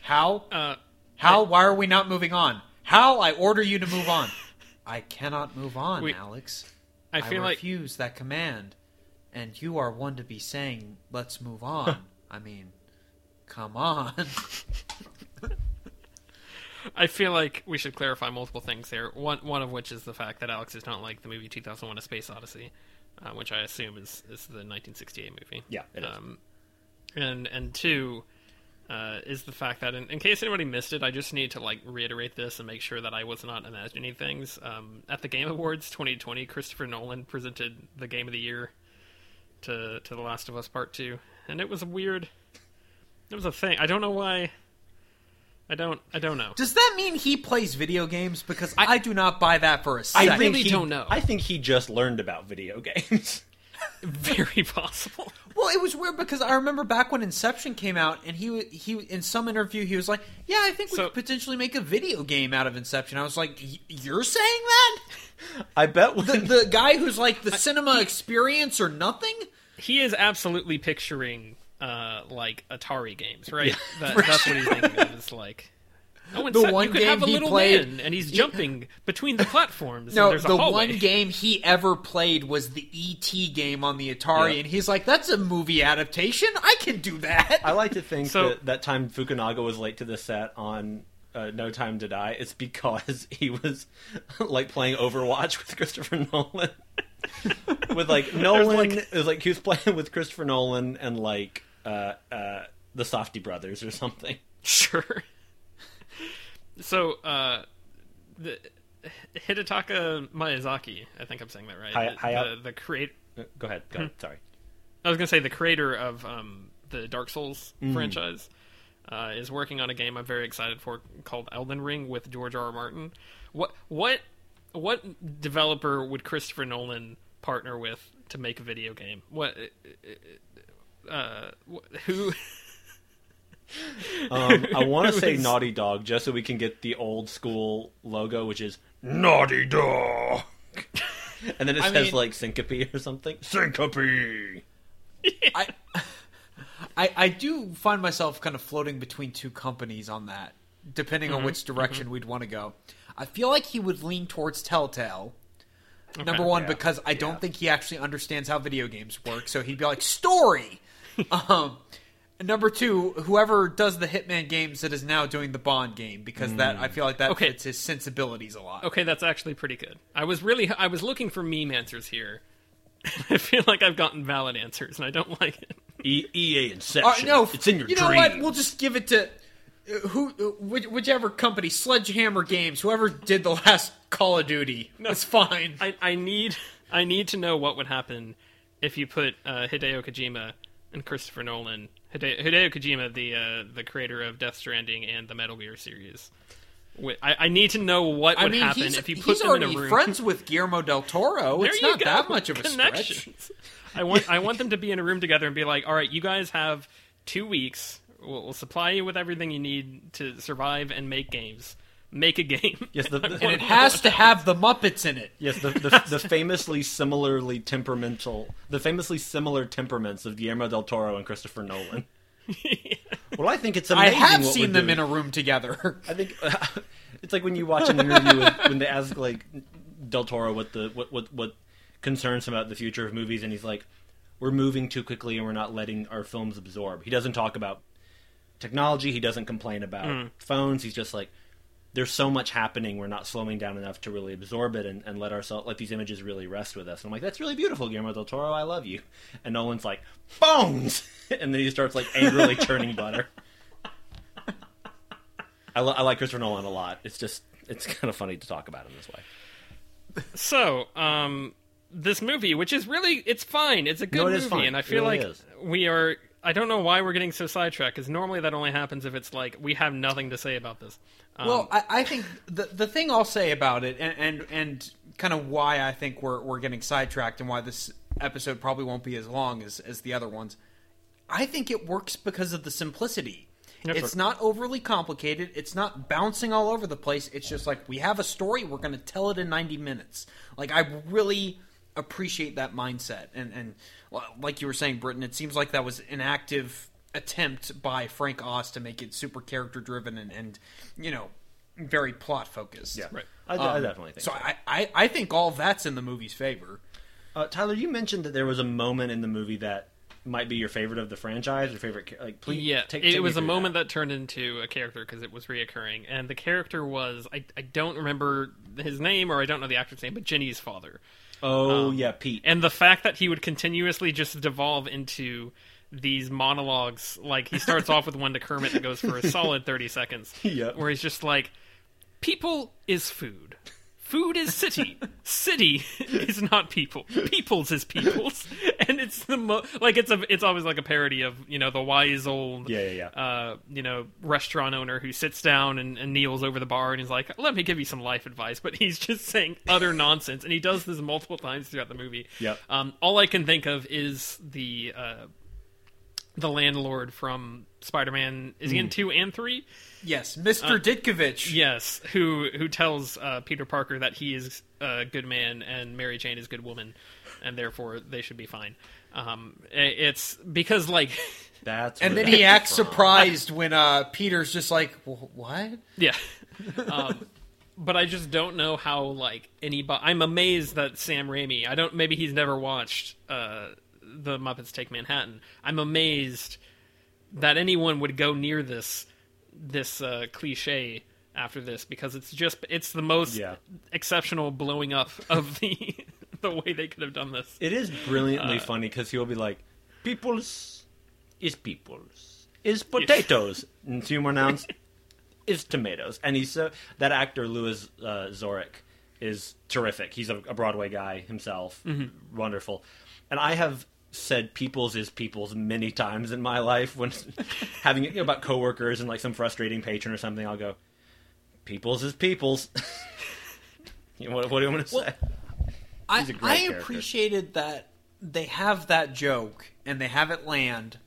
How? Uh, How? I, Why are we not moving on? How? I order you to move on. I cannot move on, we, Alex. I, feel I refuse like... that command. And you are one to be saying, let's move on. I mean, come on. I feel like we should clarify multiple things here. One one of which is the fact that Alex does not like the movie two thousand one: A Space Odyssey, uh, which I assume is, is the nineteen sixty-eight movie. Yeah, it um, is. And, and two... Uh, is the fact that, in, in case anybody missed it, I just need to, like, reiterate this and make sure that I was not imagining things. Um, at the Game Awards twenty twenty, Christopher Nolan presented the Game of the Year to to The Last of Us Part two, and it was weird. It was a thing. I don't know why. I don't I don't know. Does that mean he plays video games? Because I, I do not buy that for a second. I really he, don't know. I think he just learned about video games. Very possible. Well, it was weird because I remember back when Inception came out, and he he in some interview he was like, "Yeah, I think we so, could potentially make a video game out of Inception." I was like, "You're saying that?" I bet when, the, the guy who's like the I, cinema he, experience or nothing. He is absolutely picturing uh, like Atari games, right? Yeah, that, that's sure. what he's thinking of. It's like. Oh, the set, one you could game have a he little played, man, and he's jumping between the platforms. No, and there's the a hallway. One game he ever played was the E T game on the Atari, yeah. and he's like, "That's a movie adaptation. I can do that." I like to think so, that that time Fukunaga was late to the set on uh, No Time to Die, it's because he was like playing Overwatch with Christopher Nolan. with like Nolan, like, it was like he was playing with Christopher Nolan and like uh, uh, the Safdie brothers or something. Sure. So, uh, the, Hidetaka Miyazaki, I think I'm saying that right. Hi, hi, the, the, the create, Uh, go ahead. Go ahead. Sorry. I was going to say the creator of um, the Dark Souls mm. franchise uh, is working on a game I'm very excited for called Elden Ring with George R. R. Martin. What what what developer would Christopher Nolan partner with to make a video game? What uh, who? um, I want to say is... Naughty Dog, just so we can get the old school logo, which is Naughty Dog. And then it I says mean, like syncope or something. Syncope. Yeah. I, I I do find myself kind of floating between two companies on that, depending mm-hmm. on which direction mm-hmm. we'd want to go. I feel like he would lean towards Telltale. Okay. Number one, yeah. because I yeah. don't think he actually understands how video games work, so he'd be like, story! um, number two, whoever does the Hitman games that is now doing the Bond game, because mm. that I feel like that okay. fits his sensibilities a lot. Okay, that's actually pretty good. I was really I was looking for meme answers here. I feel like I've gotten valid answers, and I don't like it. E- EA Inception. Uh, no, it's in your you dreams. You know what? We'll just give it to uh, who, uh, whichever company, Sledgehammer Games, whoever did the last Call of Duty. No, it's fine. I, I need, I need to know what would happen if you put uh, Hideo Kojima and Christopher Nolan. Hideo, Hideo Kojima, the uh, the creator of Death Stranding and the Metal Gear series. I, I need to know what would I mean, happen if you put them in a room. He's already friends with Guillermo del Toro. It's not go. that much of a stretch. I want I want them to be in a room together and be like, all right, you guys have two weeks. We'll, we'll supply you with everything you need to survive and make games. Make a game. Yes, the, and, the, and it has to have the Muppets in it. Yes, the the, the famously similarly temperamental, the famously similar temperaments of Guillermo del Toro and Christopher Nolan. Yeah. Well, I think it's amazing. I have what seen them doing. in a room together. I think uh, it's like when you watch an interview with, when they ask like Del Toro what the what, what what concerns him about the future of movies, and he's like, "We're moving too quickly, and we're not letting our films absorb." He doesn't talk about technology. He doesn't complain about mm. phones. He's just like, "There's so much happening. We're not slowing down enough to really absorb it and, and let ourselves let these images really rest with us." And I'm like, "That's really beautiful, Guillermo del Toro. I love you." And Nolan's like, "Phones." And then he starts like angrily churning butter. I, lo- I like Christopher Nolan a lot. It's just it's kind of funny to talk about him this way. So, um, this movie, which is really it's fine. It's a good no, it movie, fine. and I feel really like is. we are. I don't know why we're getting so sidetracked, because normally that only happens if it's like we have nothing to say about this. Um, well, I, I think the the thing I'll say about it, and and, and kind of why I think we're we're getting sidetracked, and why this episode probably won't be as long as as the other ones. I think it works because of the simplicity. That's it's right. not overly complicated. It's not bouncing all over the place. It's just like, we have a story. We're going to tell it in ninety minutes. Like, I really appreciate that mindset. And, and like you were saying, Britton, it seems like that was an active attempt by Frank Oz to make it super character-driven and, and you know, very plot-focused. Yeah, right. I, um, I definitely think so. so. I, I, I think all that's in the movie's favor. Uh, Tyler, you mentioned that there was a moment in the movie that might be your favorite of the franchise, your favorite, like, please. Yeah, take, take it was a moment that. that turned into a character because it was reoccurring, and the character was I, I don't remember his name, or I don't know the actor's name, but Jenny's father. Oh um, yeah, Pete. And the fact that he would continuously just devolve into these monologues, like he starts off with one to Kermit that goes for a solid thirty seconds, yep. where he's just like, "People is food." Food is city. City is not people. Peoples is peoples, and it's the mo- like it's a it's always like a parody of you know the wise old yeah, yeah, yeah. Uh, you know restaurant owner who sits down and, and kneels over the bar and he's like, "Let me give you some life advice," but he's just saying utter nonsense, and he does this multiple times throughout the movie. Yeah. Um. All I can think of is the uh, the landlord from Spider-Man. Is he in two and three? Yes, Mister Uh, Ditkovich. Yes, who who tells uh, Peter Parker that he is a good man and Mary Jane is a good woman, and therefore they should be fine. Um, it's because like that's and then that he acts from. surprised when uh, Peter's just like, "What?" Yeah, um, but I just don't know how like anybody. I'm amazed that Sam Raimi. I don't. Maybe he's never watched uh, The Muppets Take Manhattan. I'm amazed that anyone would go near this. this uh, cliche after this, because it's just it's the most yeah. exceptional blowing up of the the way they could have done this. It is brilliantly uh, funny because he'll be like, "Peoples is peoples is potatoes," and two more nouns is tomatoes. And he's so that actor Louis uh, Zorek is terrific. He's a, a Broadway guy himself. Mm-hmm. Wonderful. And I have said Peoples is Peoples many times in my life when having it, you know, about coworkers and like some frustrating patron or something. I'll go, Peoples is Peoples. You know, what, what do you want to well, say? I, I appreciated that they have that joke and they have it land,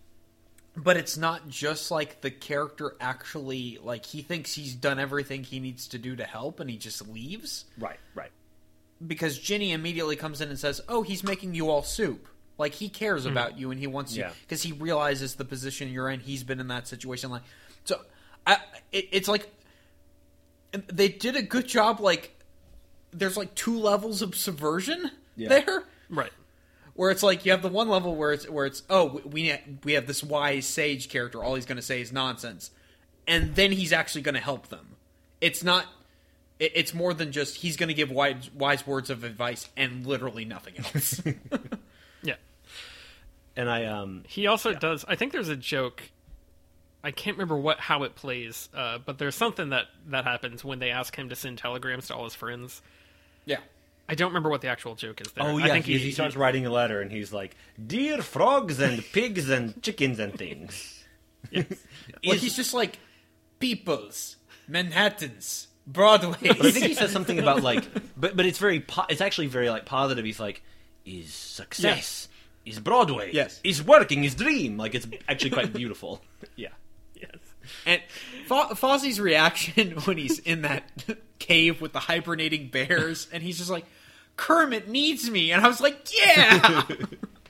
but it's not just like the character actually, like, he thinks he's done everything he needs to do to help and he just leaves. Right, right. Because Ginny immediately comes in and says, oh, he's making you all soup. Like, he cares about you and he wants yeah. you, because he realizes the position you're in. He's been in that situation. Like, so I, it, it's like they did a good job. Like, there's like two levels of subversion yeah. there. Right. Where it's like you have the one level where it's, where it's, oh, we, we have this wise sage character. All he's going to say is nonsense. And then he's actually going to help them. It's not, it, it's more than just, he's going to give wise, wise words of advice and literally nothing else. Yeah. And I, um, he also yeah. does, I think there's a joke, I can't remember what, how it plays, uh, but there's something that, that happens when they ask him to send telegrams to all his friends. Yeah. I don't remember what the actual joke is there. Oh, yeah. I think he, he, he starts he, writing a letter and he's like, dear frogs and pigs and chickens and things. Yes. Well, he's just like, Peoples, Manhattans, Broadway. But I think he says something about like, but, but it's very, po- it's actually very like positive. He's like, is success, yes. is Broadway, yes. is working, is dream. Like, it's actually quite beautiful. Yeah. Yes. And Fo- Fozzie's reaction when he's in that cave with the hibernating bears, and he's just like, Kermit needs me. And I was like, yeah!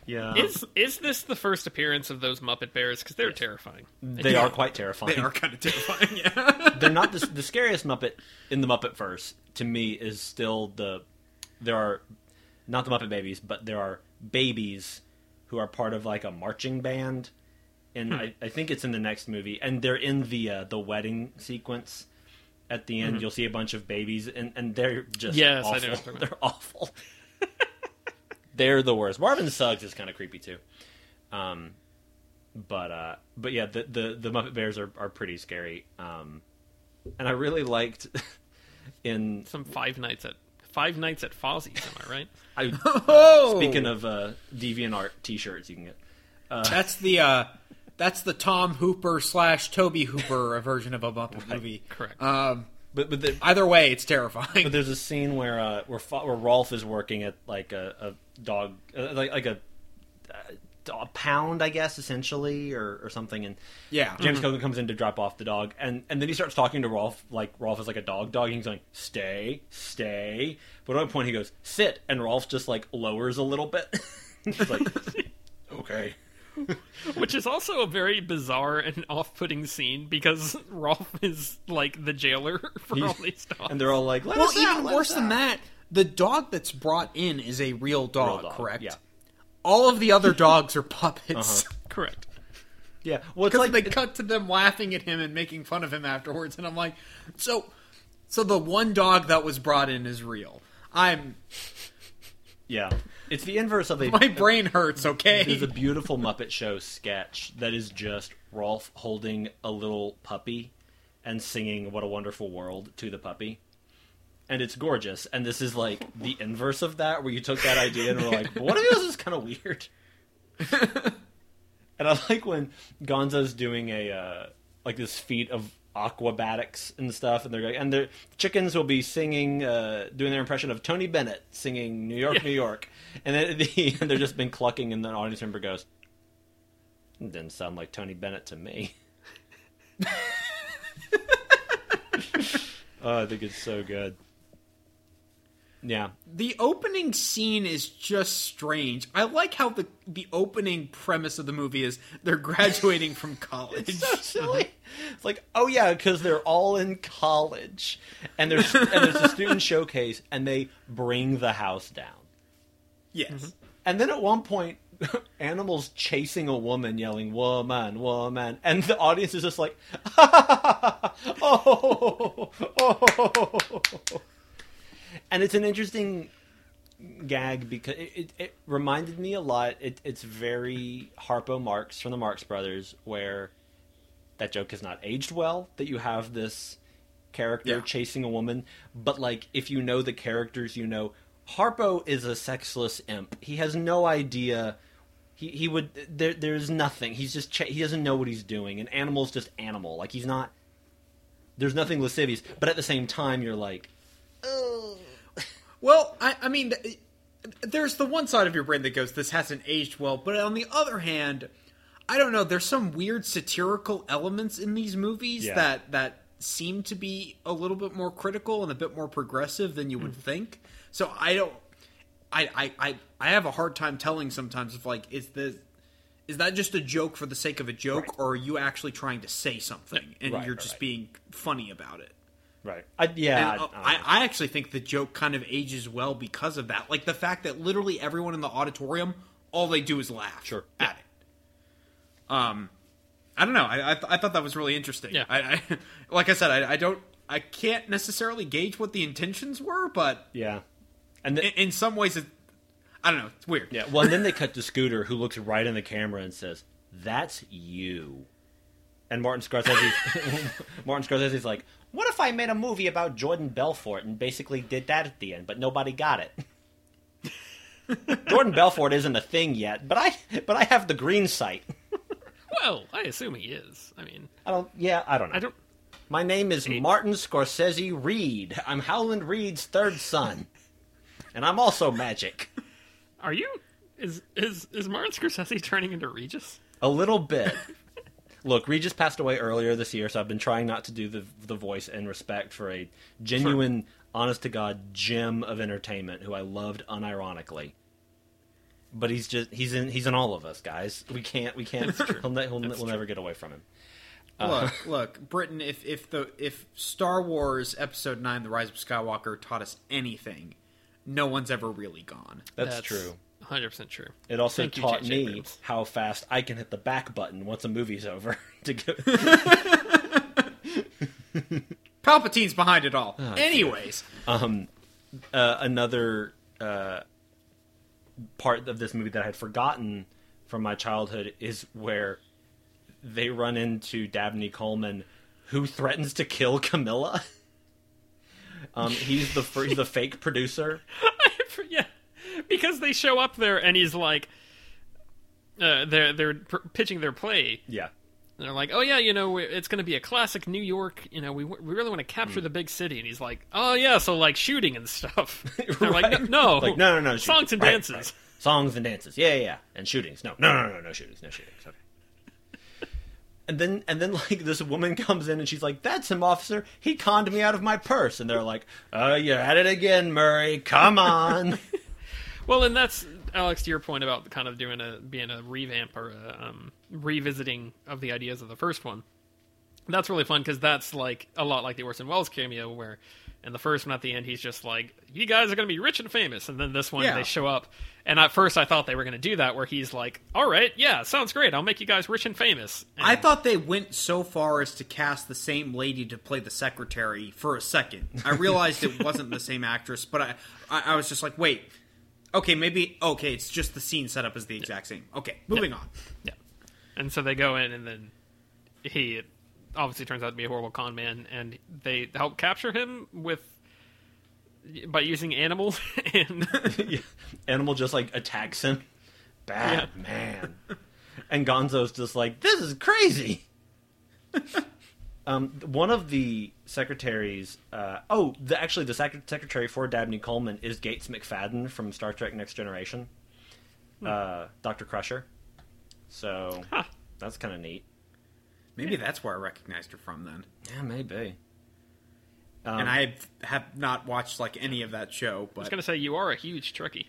Yeah. Is is this the first appearance of those Muppet Bears? Because they're yes. terrifying. They yeah. are quite terrifying. They are kind of terrifying, yeah. They're not the, the scariest Muppet in the Muppetverse, to me, is still the... There are... Not the Muppet Babies, but there are babies who are part of like a marching band, and hmm. I, I think it's in the next movie. And they're in the uh, the wedding sequence at the end. Mm-hmm. You'll see a bunch of babies, and, and they're just yes, awful. I know. They're awful. They're the worst. Marvin Suggs is kind of creepy too, um, but uh, but yeah, the, the the Muppet Bears are are pretty scary, um, and I really liked in some Five Nights at. Five Nights at Fozzie's, am I right? I, oh! Speaking of uh, DeviantArt T-shirts, you can get. Uh, that's the uh, that's the Tom Hooper slash Toby Hooper version of a Muppet right, movie, correct? Um, but but the, either way, it's terrifying. But there's a scene where uh, where where Rolf is working at like a, a dog, uh, like like a, a pound, I guess, essentially, or, or something, and yeah, James mm-hmm. Cogan comes in to drop off the dog, and, and then he starts talking to Rolf like Rolf is like a dog dog, and he's like, stay, stay. But at one point he goes, sit, and Rolf just like lowers a little bit. He's like, okay. Which is also a very bizarre and off-putting scene, because Rolf is like the jailer for he's, all these dogs, and they're all like, let well, us even out, worse than out. that, the dog that's brought in is a real dog, real dog correct? Yeah. All of the other dogs are puppets. Uh-huh. Correct. Yeah. Well, it's like they it... cut to them laughing at him and making fun of him afterwards, and I'm like, so, so the one dog that was brought in is real. I'm. Yeah, it's the inverse of a. My brain hurts. Okay. There's a beautiful Muppet Show sketch that is just Rolf holding a little puppy and singing "What a Wonderful World" to the puppy. And it's gorgeous, and this is like the inverse of that, where you took that idea and were like, "What if this is kind of weird?" And I like when Gonzo's doing a uh, like this feat of aquabatics and stuff, and they're like, and the chickens will be singing, uh, doing their impression of Tony Bennett singing "New York, yeah. New York," and then at the end they're just been clucking, and the audience member goes, "It didn't sound like Tony Bennett to me." Oh, I think it's so good. Yeah. The opening scene is just strange. I like how the the opening premise of the movie is they're graduating from college. It's so silly. It's like, oh yeah, because they're all in college. And there's and there's a student showcase, and they bring the house down. Yes. Mm-hmm. And then at one point, Animal's chasing a woman, yelling, woman, woman. And the audience is just like, oh, oh. And it's an interesting gag because it, it, it reminded me a lot. It, it's very Harpo Marx from the Marx Brothers, where that joke has not aged well, that you have this character yeah. chasing a woman, but like if you know the characters, you know Harpo is a sexless imp. He has no idea. He he would there there's nothing. He's just ch- he doesn't know what he's doing. An animal's just animal. Like he's not. There's nothing lascivious, but at the same time, you're like, oh. Well, I I mean, there's the one side of your brain that goes, this hasn't aged well, but on the other hand, I don't know. There's some weird satirical elements in these movies yeah. that that seem to be a little bit more critical and a bit more progressive than you would mm-hmm. think. So I don't, I, I, I, I have a hard time telling sometimes if like, is this, is that just a joke for the sake of a joke, right. or are you actually trying to say something and right, you're just right. being funny about it? Right. I, yeah. And, uh, I, I, I actually think the joke kind of ages well because of that. Like the fact that literally everyone in the auditorium, all they do is laugh sure. at yeah. it. Um, I don't know. I, I, th- I thought that was really interesting. Yeah. I, I like I said, I, I don't, I can't necessarily gauge what the intentions were, but yeah. And the, in some ways, it, I don't know. It's weird. Yeah. Well, and then they cut to Scooter, who looks right in the camera and says, "That's you." And Martin Scorsese, Martin Scorsese's like, "What if I made a movie about Jordan Belfort and basically did that at the end, but nobody got it? Jordan Belfort isn't a thing yet, but I, but I have the green sight." Well, I assume he is. I mean, I don't. Yeah, I don't know. I don't. My name is Eight. Martin Scorsese Reed. I'm Howland Reed's third son. And I'm also magic. Are you? Is is is Martin Scorsese turning into Regis? A little bit. Look, Regis passed away earlier this year, so I've been trying not to do the the voice in respect for a genuine, sure. honest-to-God gem of entertainment who I loved unironically. But he's just he's in he's in all of us, guys. We can't we can't he'll, ne- he'll ne- we'll true. never get away from him. Uh, look, look, Britain, if if the if Star Wars Episode nine, The Rise of Skywalker taught us anything, no one's ever really gone. That's, That's true. one hundred percent true. It also Thank taught you, me Abrams. How fast I can hit the back button once a movie's over. to go- Palpatine's behind it all. Oh, Anyways. Um, uh, another uh, part of this movie that I had forgotten from my childhood is where they run into Dabney Coleman, who threatens to kill Camilla. Um, he's the he's the fake producer. Yeah, because they show up there and he's like, uh, they're they're pr- pitching their play. Yeah, and they're like, oh yeah, you know, it's going to be a classic New York. You know, we we really want to capture mm. the big city. And he's like, oh yeah, so like shooting and stuff. And they're right? like, no, like, no, no, no, songs shooting. and right, dances, right. songs and dances. Yeah, yeah, yeah, and shootings. No, no, no, no, no shootings, no shootings. Okay. And then, and then, like, this woman comes in and she's like, "That's him, officer. He conned me out of my purse." And they're like, "Oh, you're at it again, Murray. Come on." Well, and that's, Alex, to your point about kind of doing a, being a revamp or a, um, revisiting of the ideas of the first one. That's really fun because that's, like, a lot like the Orson Welles cameo where in the first one at the end, he's just like, "You guys are going to be rich and famous." And then this one, yeah. they show up. And at first I thought they were going to do that where he's like, "All right, yeah, sounds great. I'll make you guys rich and famous." And I thought they went so far as to cast the same lady to play the secretary for a second. I realized it wasn't the same actress, but I, I, I was just like, wait, okay, maybe, okay, it's just the scene setup is the exact yeah. same. Okay, moving yeah. on. Yeah. And so they go in and then he... obviously turns out to be a horrible con man, and they help capture him with by using animals and yeah. animal just like attacks him. Bad yeah. man. And Gonzo's just like, "This is crazy." um, one of the secretaries, uh, oh, the, actually the sec- secretary for Dabney Coleman is Gates McFadden from Star Trek: Next Generation, hmm. uh, Doctor Crusher. So huh. that's kind of neat. Maybe yeah. that's where I recognized her from then. Yeah, maybe. Um, and I have not watched, like, any of that show. But... I was going to say, you are a huge Trekkie.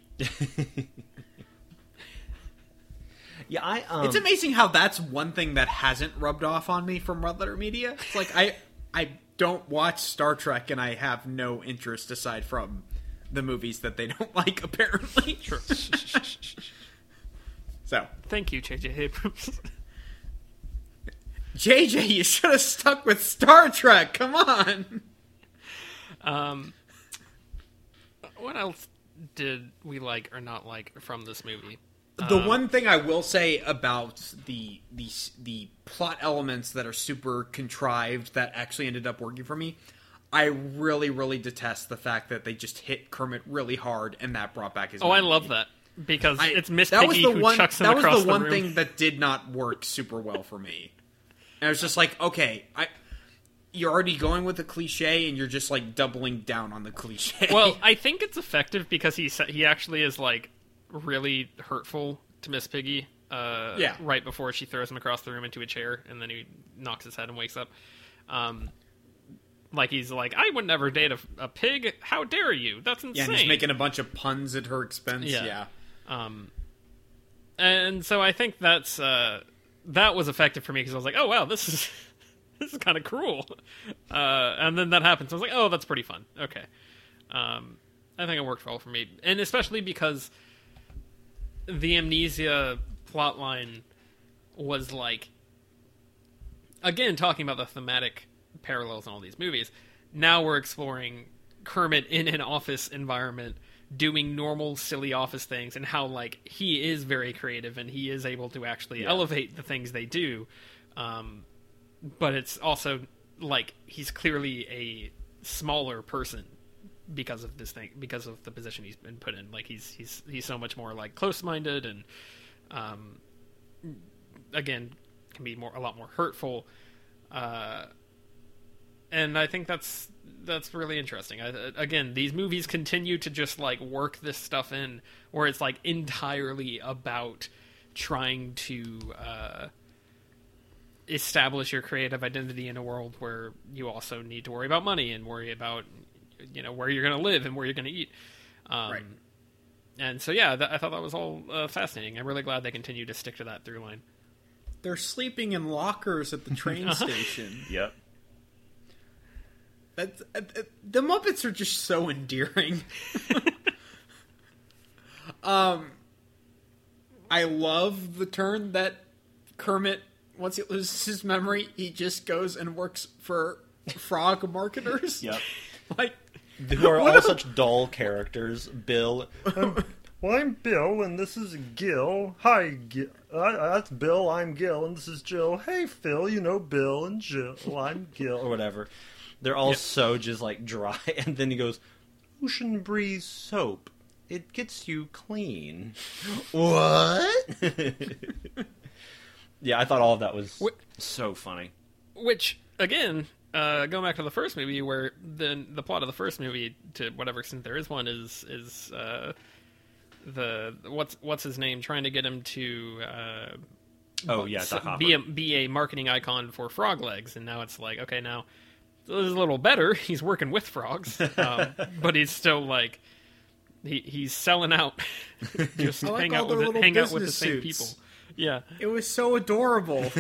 yeah, I... Um... It's amazing how that's one thing that hasn't rubbed off on me from other media. It's like, I, I don't watch Star Trek, and I have no interest aside from the movies that they don't like, apparently. Sure. So. Thank you, J J Abrams. J J, you should have stuck with Star Trek. Come on. Um, what else did we like or not like from this movie? The um, one thing I will say about the the the plot elements that are super contrived that actually ended up working for me, I really, really detest the fact that they just hit Kermit really hard and that brought back his memory. Oh, I love that. Because I, it's Miss Piggy who one, chucks him across the room. That was the one the thing that did not work super well for me. And I was just like, okay, I, you're already going with a cliche and you're just like doubling down on the cliche. Well, I think it's effective because he he actually is like really hurtful to Miss Piggy uh, yeah. right before she throws him across the room into a chair and then he knocks his head and wakes up. Um, like he's like, I would never date a, a pig. How dare you? That's insane. Yeah, and he's making a bunch of puns at her expense. Yeah. yeah. Um, and so I think that's, uh, that was effective for me because I was like, oh wow, this is, this is kind of cruel. Uh, and then that happens. I was like, oh, that's pretty fun. Okay. Um, I think it worked well for me. And especially because the amnesia plotline was like, again, talking about the thematic parallels in all these movies. Now we're exploring Kermit in an office environment doing normal silly office things and how like he is very creative and he is able to actually yeah. elevate the things they do, um but it's also like he's clearly a smaller person because of this thing, because of the position he's been put in. Like he's he's he's so much more like close-minded and um again can be more a lot more hurtful. uh And I think that's that's really interesting. I, again, these movies continue to just like work this stuff in, where it's like entirely about trying to uh, establish your creative identity in a world where you also need to worry about money and worry about, you know, where you're going to live and where you're going to eat. Um, right. And so, yeah, th- I thought that was all uh, fascinating. I'm really glad they continue to stick to that through line. They're sleeping in lockers at the train station. Yep. That's, uh, the Muppets are just so endearing. um, I love the turn that Kermit, once he loses his memory, he just goes and works for frog marketers. Yep. Like, who are all a... such dull characters. Bill. Um, well, I'm Bill, and this is Gil. Hi, Gil. Uh, that's Bill, I'm Gil, and this is Jill. Hey, Phil, you know Bill and Jill. I'm Gil, or whatever. They're all yep. so just, like, dry. And then he goes, Ocean Breeze soap. It gets you clean. What? Yeah, I thought all of that was Wh- so funny. Which, again, uh, going back to the first movie, where the, the plot of the first movie, to whatever extent there is one, is is uh, the, what's what's his name, trying to get him to... Uh, oh, yeah, the Hopper. Be a, be a marketing icon for frog legs. And now it's like, okay, now... Is a little better. He's working with frogs, um, but he's still like he he's selling out. Just I like hang out with the, hang out with the same suits. People. Yeah, it was so adorable.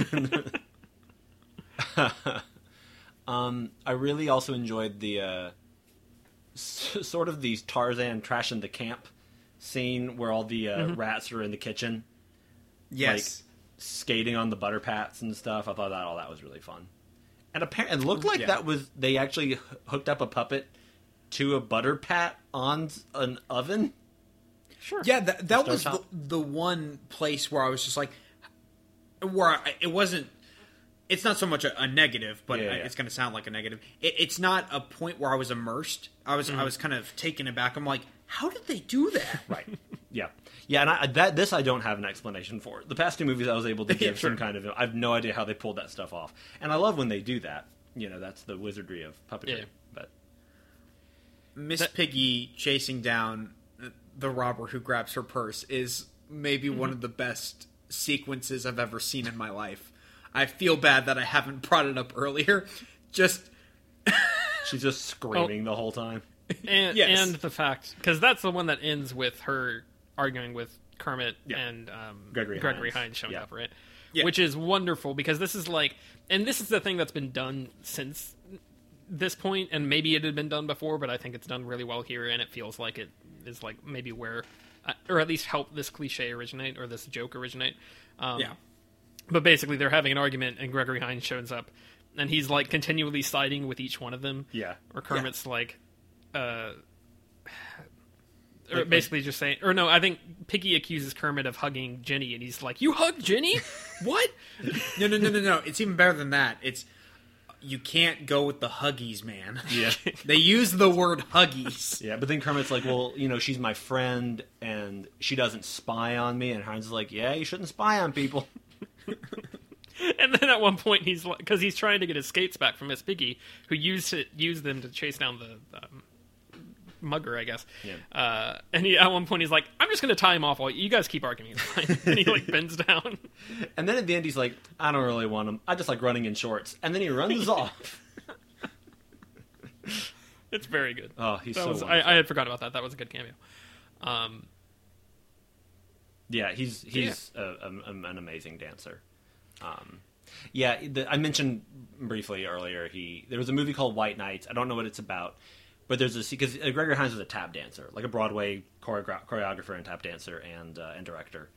um, I really also enjoyed the uh, s- sort of the Tarzan trash in the camp scene where all the uh, mm-hmm. rats are in the kitchen. Yes, like, skating on the butter pats and stuff. I thought that all that was really fun. And apparently, it looked like yeah. that was they actually hooked up a puppet to a butter pat on an oven. Sure. Yeah, that, that was the, the one place where I was just like, where I, it wasn't. It's not so much a, a negative, but yeah, yeah. it's going to sound like a negative. It, it's not a point where I was immersed. I was mm-hmm. I was kind of taken aback. I'm like, how did they do that? Right. Yeah. Yeah, and I, that this I don't have an explanation for. The past two movies I was able to give yeah, sure. some kind of... I have no idea how they pulled that stuff off. And I love when they do that. You know, that's the wizardry of puppetry. Yeah. But Miss that... Piggy chasing down the robber who grabs her purse is maybe mm-hmm. one of the best sequences I've ever seen in my life. I feel bad that I haven't brought it up earlier. Just... She's just screaming oh. the whole time. And, yes. and the fact... Because that's the one that ends with her... arguing with Kermit yeah. and um, Gregory, Gregory Hines, Hines showing yeah. up, right? Yeah. Which is wonderful, because this is like... And this is the thing that's been done since this point, and maybe it had been done before, but I think it's done really well here, and it feels like it is like maybe where... Or at least help this cliche originate, or this joke originate. Um, yeah. But basically, they're having an argument, and Gregory Hines shows up, and he's like continually siding with each one of them. Yeah. Or Kermit's yeah. like... Uh, Or basically just saying, or no, I think Piggy accuses Kermit of hugging Jenny, and he's like, you hugged Jenny? What? no, no, no, no, no. It's even better than that. It's, you can't go with the huggies, man. Yeah. They use the word huggies. Yeah, but then Kermit's like, well, you know, she's my friend, and she doesn't spy on me. And Heinz is like, yeah, you shouldn't spy on people. And then at one point, he's because he's trying to get his skates back from Miss Piggy, who used to use them to chase down the um, mugger, I guess. Yeah. Uh, and he, at one point, he's like, "I'm just going to tie him off while you guys keep arguing." It's fine. And he like bends down. And then at the end, he's like, "I don't really want him. I just like running in shorts." And then he runs off. It's very good. Oh, he's that so. Was, I, I had forgot about that. That was a good cameo. Um. Yeah, he's he's yeah. A, a, an amazing dancer. Um, yeah, the, I mentioned briefly earlier, he, there was a movie called White Nights. I don't know what it's about, but there's a, because Gregory Hines was a tap dancer, like a Broadway choreograph, choreographer and tap dancer and, uh, and director.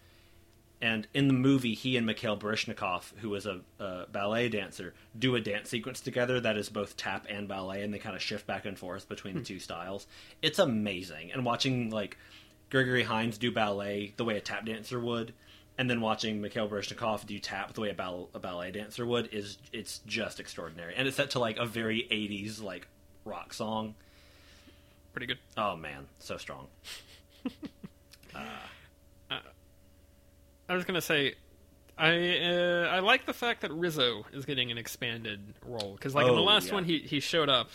And in the movie, he and Mikhail Baryshnikov, who was a, a ballet dancer, do a dance sequence together that is both tap and ballet. And they kind of shift back and forth between the two styles. It's amazing. And watching like Gregory Hines do ballet the way a tap dancer would, and then watching Mikhail Baryshnikov do tap the way a, ball- a ballet dancer would, is it's just extraordinary. And it's set to, like, a very eighties, like, rock song. Pretty good. Oh, man. So strong. uh, uh, I was going to say, I uh, I like the fact that Rizzo is getting an expanded role. Because, like, oh, in the last yeah. one, he, he showed up,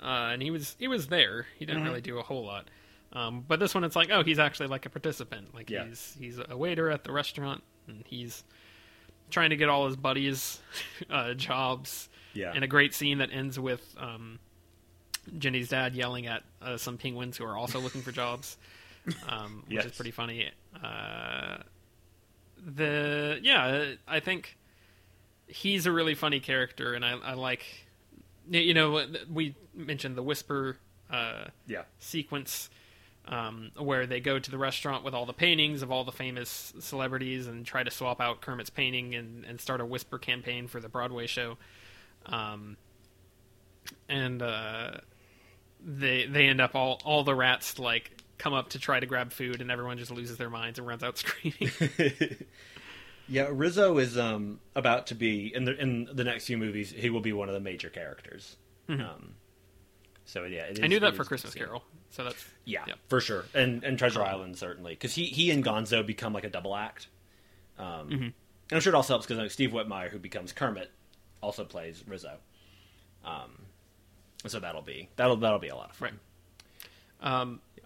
uh, and he was he was there. He didn't mm-hmm. really do a whole lot. Um, but this one, it's like, oh, he's actually like a participant. Like yeah. he's he's a waiter at the restaurant, and he's trying to get all his buddies uh, jobs. Yeah. And a great scene that ends with um, Jenny's dad yelling at uh, some penguins who are also looking for jobs, um, which yes. is pretty funny. Uh, the yeah, I think he's a really funny character, and I, I like you know we mentioned the whisper uh, yeah. sequence. Um, where they go to the restaurant with all the paintings of all the famous celebrities and try to swap out Kermit's painting and, and start a whisper campaign for the Broadway show. Um, and uh, they they end up all, all the rats like come up to try to grab food, and everyone just loses their minds and runs out screaming. Yeah, Rizzo is um, about to be in the in the next few movies. He will be one of the major characters. Mm-hmm. Um, so yeah, it is, I knew that for Christmas Carol. So that's yeah, yeah, for sure, and and Treasure Island certainly, because he, he and Gonzo become like a double act, um, mm-hmm. and I'm sure it also helps because like Steve Whitmire, who becomes Kermit, also plays Rizzo, um, so that'll be that'll that'll be a lot of fun. Right. Um, yeah.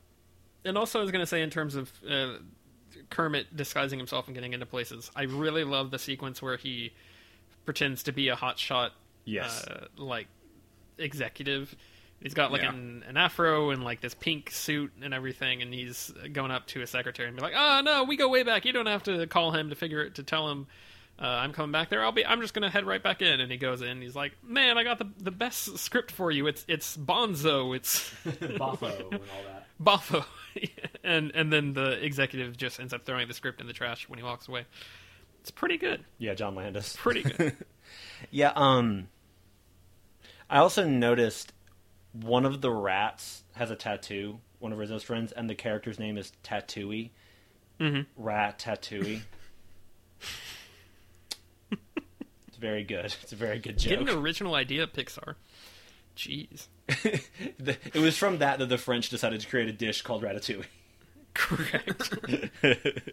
And also I was going to say in terms of uh, Kermit disguising himself and getting into places, I really love the sequence where he pretends to be a hotshot, yes, uh, like executive. He's got, like, yeah. an, an afro and, like, this pink suit and everything, and he's going up to his secretary and be like, oh, no, we go way back. You don't have to call him to figure it, to tell him uh, I'm coming back there. I'll be, I'm just going to head right back in. And he goes in, and he's like, man, I got the the best script for you. It's it's Bonzo. It's Boffo and all that. Boffo. and, and then the executive just ends up throwing the script in the trash when he walks away. It's pretty good. Yeah, John Landis. Pretty good. yeah, um, I also noticed one of the rats has a tattoo, one of Rizzo's friends, and the character's name is Tatooie. Mm-hmm. Rat Tatooie. It's very good. It's a very good joke. Get an original idea, Pixar. Jeez. It was from that that the French decided to create a dish called Ratatouille. Correct.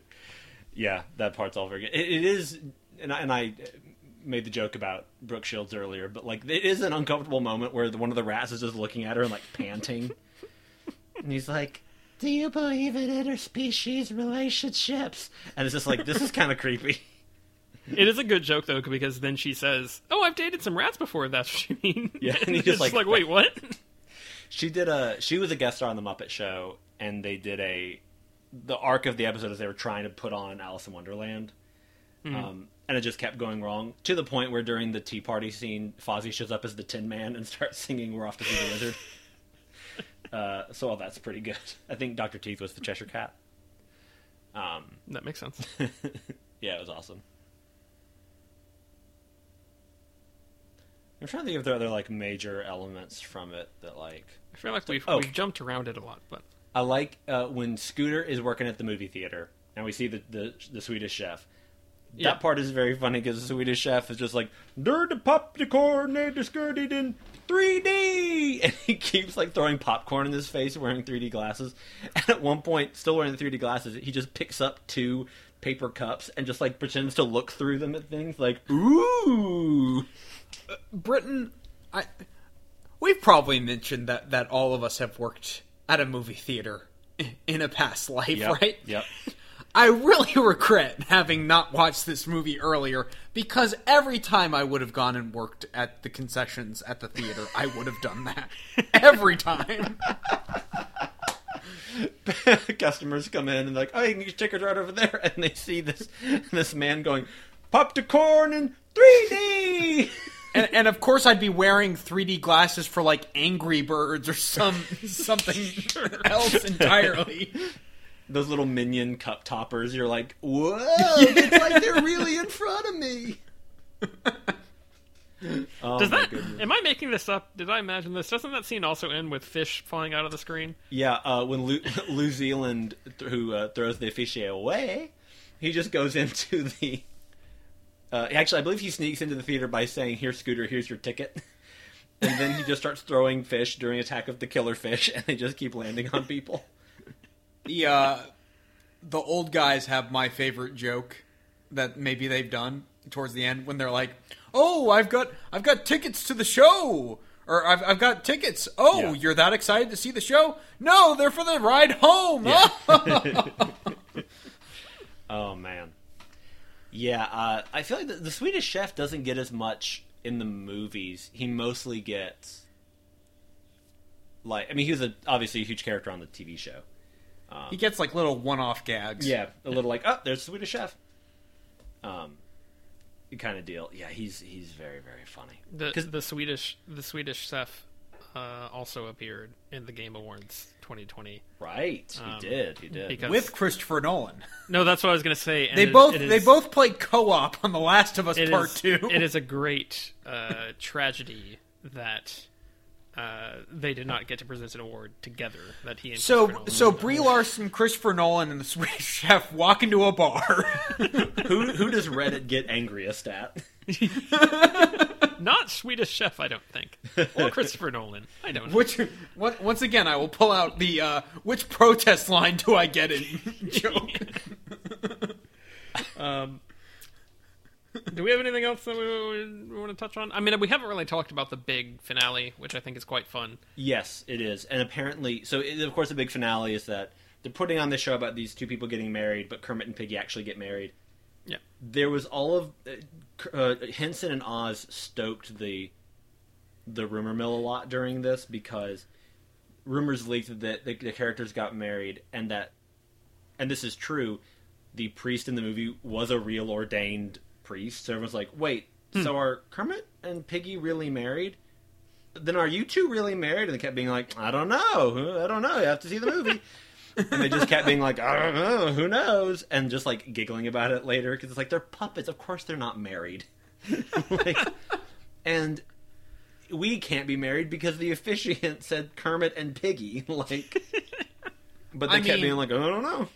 Yeah, that part's all very good. It, it is, and I... And I made the joke about Brooke Shields earlier, but like it is an uncomfortable moment where the, one of the rats is just looking at her and like panting, and he's like, "Do you believe in interspecies relationships?" And it's just like, this is kind of creepy. It is a good joke though, because then she says, "Oh, I've dated some rats before." That's what you mean. Yeah, and he's just like, like, "Wait, what?" She did a. She was a guest star on the Muppet Show, and they did a. The arc of the episode is they were trying to put on Alice in Wonderland. Mm-hmm. Um, and it just kept going wrong to the point where during the tea party scene, Fozzie shows up as the Tin Man and starts singing "We're off to see the Wizard." uh, so all that's pretty good. I think Doctor Teeth was the Cheshire Cat. Um, that makes sense. Yeah, it was awesome. I'm trying to think if there are other like major elements from it that like. I feel like we've, oh, we've jumped around it a lot, but I like uh, when Scooter is working at the movie theater and we see the the, the Swedish chef. yeah. That part is very funny because the Swedish chef is just like, "Der de popcorn är distorted in three D," and he keeps like throwing popcorn in his face wearing three D glasses. And at one point, still wearing the three D glasses, he just picks up two paper cups and just like pretends to look through them at things like, "Ooh, uh, Britain." I we've probably mentioned that that all of us have worked at a movie theater in a past life, yep, right? Yep. I really regret having not watched this movie earlier, because every time I would have gone and worked at the concessions at the theater, I would have done that. Every time. Customers come in and like, "Oh, you can get stickers right over there," and they see this this man going, "Pop the corn in three D!" And, and of course I'd be wearing three D glasses for like Angry Birds or some something else entirely. Those little minion cup toppers, you're like, "Whoa, it's like they're really in front of me." Oh, does that, am I making this up? Did I imagine this? Doesn't that scene also end with fish falling out of the screen? Yeah, uh, when Lou, Lou Zealand, who uh, throws the fishy away, he just goes into the... Uh, actually, I believe he sneaks into the theater by saying, "Here, Scooter, here's your ticket." And then he just starts throwing fish during Attack of the Killer Fish, and they just keep landing on people. The, uh, the old guys have my favorite joke that maybe they've done towards the end when they're like, "Oh, I've got I've got tickets to the show." Or I've I've got tickets. "Oh, yeah. You're that excited to see the show?" "No, they're for the ride home." Yeah. Oh, man. Yeah, uh, I feel like the, the Swedish chef doesn't get as much in the movies. He mostly gets, like, I mean, he was a, obviously a huge character on the T V show. Um, he gets, like, little one-off gags. Yeah, a little like, "Oh, there's the Swedish chef." Um, kind of deal. Yeah, he's he's very, very funny. The the Swedish the Swedish chef uh, also appeared in the Game Awards twenty twenty. Right, um, he did, he did. Because... with Christopher Nolan. No, that's what I was going to say. And they it, both it is, they both played co-op on The Last of Us Part is, two. It is a great uh, tragedy that... Uh, they did not get to present an award together. That he and so Nolan so Brie Larson, Christopher Nolan, and the Swedish chef walk into a bar. who who does Reddit get angriest at? Not Swedish chef, I don't think, or Christopher Nolan. I don't. Which know. What, once again, I will pull out the uh, which protest line do I get in joke. um. Do we have anything else that we, we want to touch on? I mean, we haven't really talked about the big finale, which I think is quite fun. Yes, it is. And apparently, so it, of course the big finale is that they're putting on this show about these two people getting married, but Kermit and Piggy actually get married. Yeah. There was all of, uh, uh, Henson and Oz stoked the the rumor mill a lot during this, because rumors leaked that the, the characters got married, and that, and this is true, the priest in the movie was a real ordained priest. So everyone's like, "Wait, hmm. so are Kermit and Piggy really married? Then are you two really married?" And they kept being like, "I don't know. I don't know. You have to see the movie." And they just kept being like, "I don't know. Who knows?" And just like giggling about it later, because it's like, they're puppets. Of course they're not married. Like, and we can't be married because the officiant said Kermit and Piggy. Like, but they I kept mean, being like, "I don't know."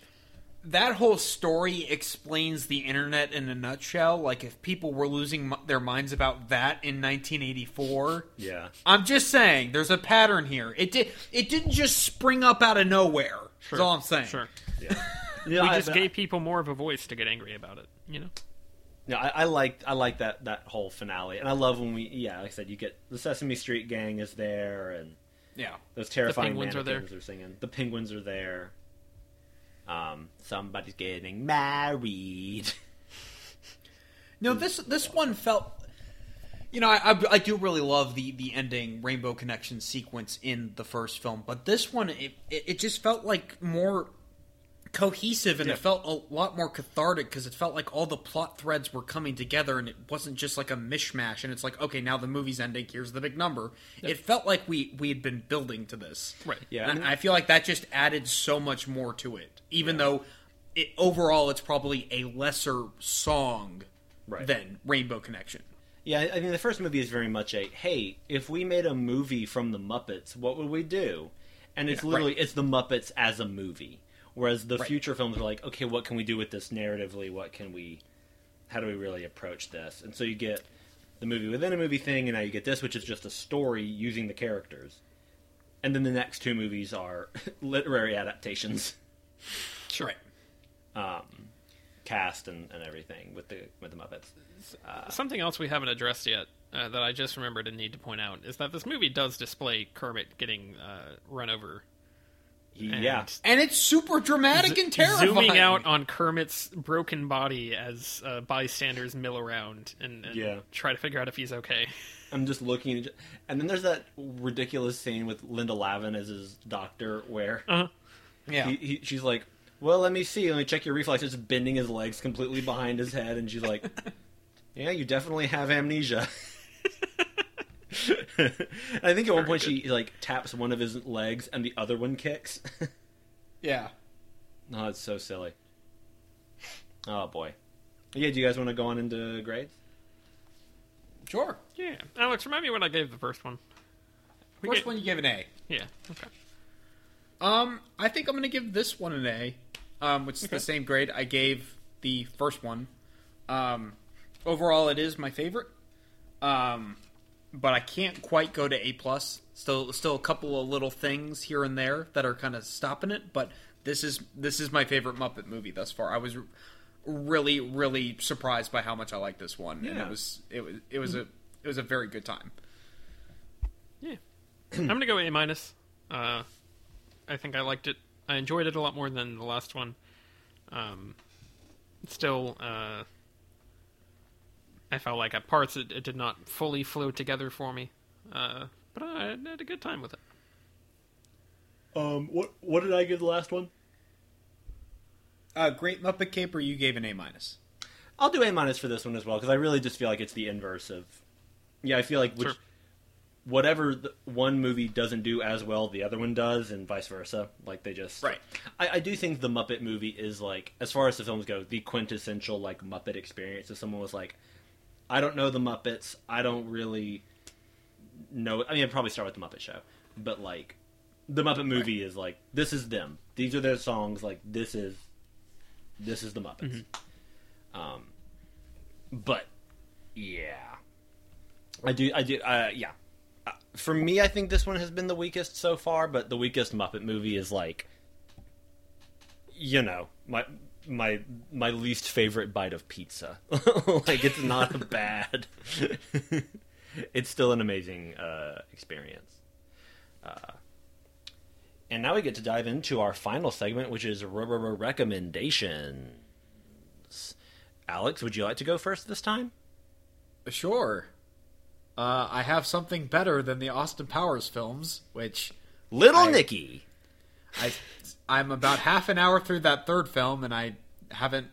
That whole story explains the internet in a nutshell. Like, if people were losing m- their minds about that in nineteen eighty-four, yeah, I'm just saying there's a pattern here. It did. It didn't just spring up out of nowhere. Sure. That's all I'm saying. Sure. Yeah. we yeah, just I, gave I, people more of a voice to get angry about it. You know. Yeah, I, I like I like that that whole finale, and I love when we yeah, like I said, you get the Sesame Street gang is there, and yeah, those terrifying mannequins are there. Are singing. The penguins are there. Um, somebody's getting married. No, this this one felt... You know, I, I, I do really love the, the ending Rainbow Connection sequence in the first film, but this one, it, it just felt like more cohesive, and yeah. It felt a lot more cathartic, because it felt like all the plot threads were coming together, and it wasn't just like a mishmash, and it's like, okay, now the movie's ending, here's the big number. Yeah. It felt like we, we had been building to this. Right. Yeah. And I, mean, I feel like that just added so much more to it. Even yeah. though, it, overall, it's probably a lesser song right. than Rainbow Connection. Yeah, I mean, the first movie is very much a, hey, if we made a movie from the Muppets, what would we do? And it's yeah, literally, right. it's the Muppets as a movie. Whereas the right. future films are like, okay, what can we do with this narratively? What can we how do we really approach this? And so you get the movie within a movie thing, and now you get this, which is just a story using the characters. And then the next two movies are literary adaptations. Sure. Um, cast and, and everything with the with the Muppets. Uh, Something else we haven't addressed yet uh, that I just remembered and need to point out is that this movie does display Kermit getting uh, run over. And yeah, and it's super dramatic z- and terrifying. Zooming out on Kermit's broken body as uh, bystanders mill around and, and yeah. try to figure out if he's okay. I'm just looking, at, and then there's that ridiculous scene with Linda Lavin as his doctor, where uh-huh. yeah, he, he, she's like, "Well, let me see, let me check your reflexes." Just bending his legs completely behind his head, and she's like, "Yeah, you definitely have amnesia." I think at one Very point good. she like taps one of his legs and the other one kicks. Yeah. Oh, it's so silly. Oh boy. Yeah, do you guys want to go on into grades? Sure. Yeah. Alex, remind me what I gave the first one. We first gave... one you gave an A. Yeah. Okay. Um, I think I'm going to give this one an A, um, which is okay. the same grade I gave the first one. Um, overall, it is my favorite. Um. But I can't quite go to A+. Still, still a couple of little things here and there that are kind of stopping it. But this is this is my favorite Muppet movie thus far. I was really, really surprised by how much I liked this one, yeah. and it was it was it was a it was a very good time. Yeah, I'm gonna go A minus. Uh, I think I liked it. I enjoyed it a lot more than the last one. Um, still. Uh, I felt like at parts it, it did not fully flow together for me, uh, but I had a good time with it. Um, what what did I give the last one? Uh, Great Muppet Caper, you gave an A minus. I'll do A minus for this one as well because I really just feel like it's the inverse of. Yeah, I feel like which, sure. whatever the, one movie doesn't do as well, the other one does, and vice versa. Like they just right. I, I do think the Muppet movie is like, as far as the films go, the quintessential like Muppet experience. If someone was like. I don't know the Muppets. I don't really know. I mean, I'd probably start with the Muppet Show. But, like, the Muppet movie right. is, like, this is them. These are their songs. Like, this is this is the Muppets. Mm-hmm. Um, but, yeah. I do, I do, uh, yeah. Uh, for me, I think this one has been the weakest so far, but the weakest Muppet movie is, like, you know, my... my my least favorite bite of pizza. Like, it's not bad. It's still an amazing uh, experience. Uh, and now we get to dive into our final segment, which is recommendations. Alex, would you like to go first this time? Sure. Uh, I have something better than the Austin Powers films, which... Little I, Nicky! I... I'm about half an hour through that third film, and I haven't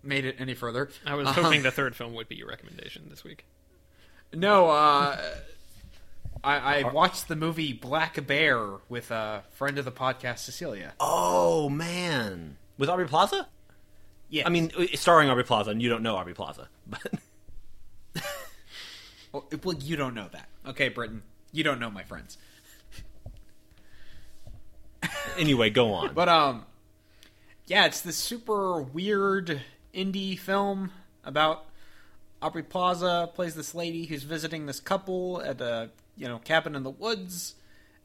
made it any further. I was hoping um, the third film would be your recommendation this week. No, uh, I, I watched the movie Black Bear with a friend of the podcast, Cecilia. Oh, man. With Aubrey Plaza? Yeah. I mean, starring Aubrey Plaza, and you don't know Aubrey Plaza. But well, well, you don't know that. Okay, Britton. You don't know my friends. Anyway, go on. But, um, yeah, it's this super weird indie film about Aubrey Plaza plays this lady who's visiting this couple at a, you know, cabin in the woods.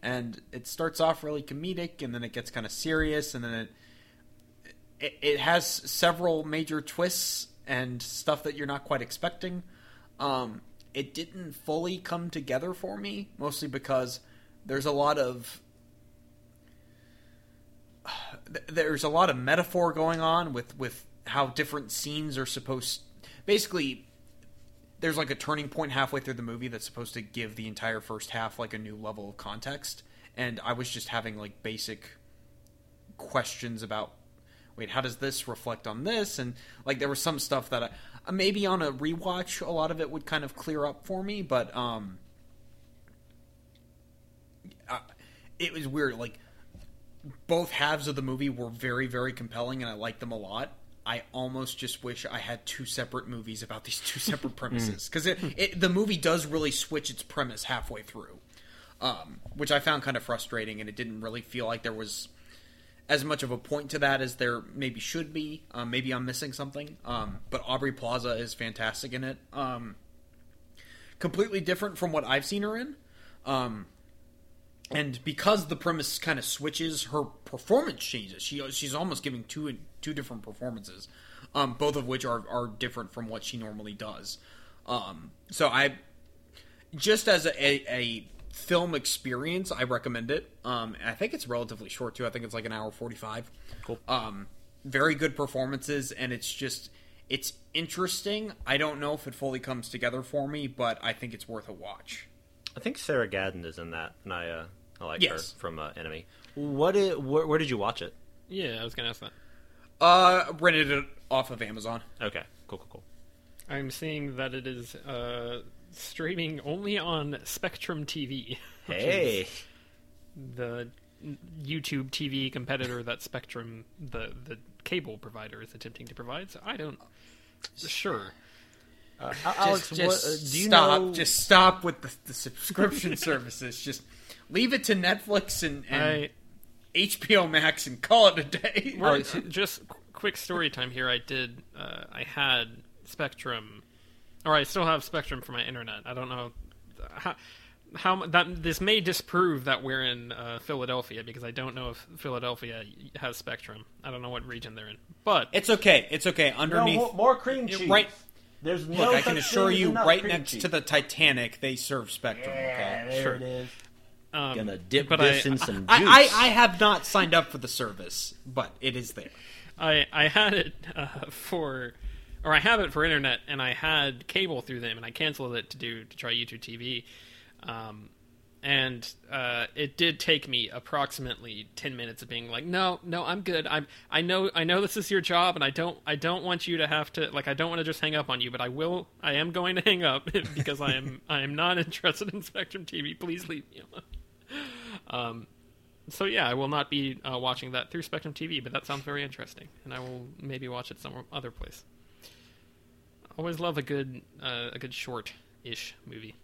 And it starts off really comedic, and then it gets kind of serious, and then it, it, it has several major twists and stuff that you're not quite expecting. Um, it didn't fully come together for me, mostly because there's a lot of... There's a lot of metaphor going on with, with how different scenes are supposed... Basically, there's like a turning point halfway through the movie that's supposed to give the entire first half like a new level of context. And I was just having like basic questions about, wait, how does this reflect on this? And like there was some stuff that I, maybe on a rewatch, a lot of it would kind of clear up for me. But um, I, it was weird, like... Both halves of the movie were very, very compelling, and I liked them a lot. I almost just wish I had two separate movies about these two separate premises. Because it, it, the movie does really switch its premise halfway through, um, which I found kind of frustrating, and it didn't really feel like there was as much of a point to that as there maybe should be. Um, maybe I'm missing something. Um, but Aubrey Plaza is fantastic in it. Um, completely different from what I've seen her in. Um, and because the premise kind of switches, her performance changes. She She's almost giving two two different performances, um, both of which are, are different from what she normally does. Um, so I... Just as a, a, a film experience, I recommend it. Um, I think it's relatively short, too. I think it's like an hour forty-five. Cool. Um, very good performances, and it's just... It's interesting. I don't know if it fully comes together for me, but I think it's worth a watch. I think Sarah Gadden is in that, and I, uh, I like yes. her from uh, Enemy. What is, wh- where did you watch it? Yeah, I was going to ask that. Uh, rented it off of Amazon. Okay, cool, cool, cool. I'm seeing that it is... Uh... streaming only on Spectrum T V. Hey, the YouTube T V competitor that Spectrum, the the cable provider, is attempting to provide. So I don't. Sure. Uh, Alex, just, just what, uh, do you stop. Know... Just stop with the, the subscription services. Just leave it to Netflix and, and I... H B O Max and call it a day. Right. Just quick story time here. I did. Uh, I had Spectrum. Or I still have Spectrum for my internet. I don't know how, how that this may disprove that we're in uh, Philadelphia, because I don't know if Philadelphia has Spectrum. I don't know what region they're in, but it's okay. It's okay. Underneath no, more cream cheese. Right, there's no. Look, I can assure you, right next cheese. to the Titanic, they serve Spectrum. Yeah, okay? there sure. it is. Um, Gonna dip this I, in some I, juice. I, I, I have not signed up for the service, but it is there. I I had it uh, for. Or I have it for internet, and I had cable through them, and I canceled it to do to try YouTube T V, um, and uh, it did take me approximately ten minutes of being like, no, no, I'm good. I'm, I know, I know this is your job, and I don't, I don't want you to have to, like, I don't want to just hang up on you, but I will, I am going to hang up because I am, I am not interested in Spectrum T V. Please leave me alone. Um, so yeah, I will not be uh, watching that through Spectrum T V, but that sounds very interesting, and I will maybe watch it somewhere other place. Always love a good uh, a good short-ish movie,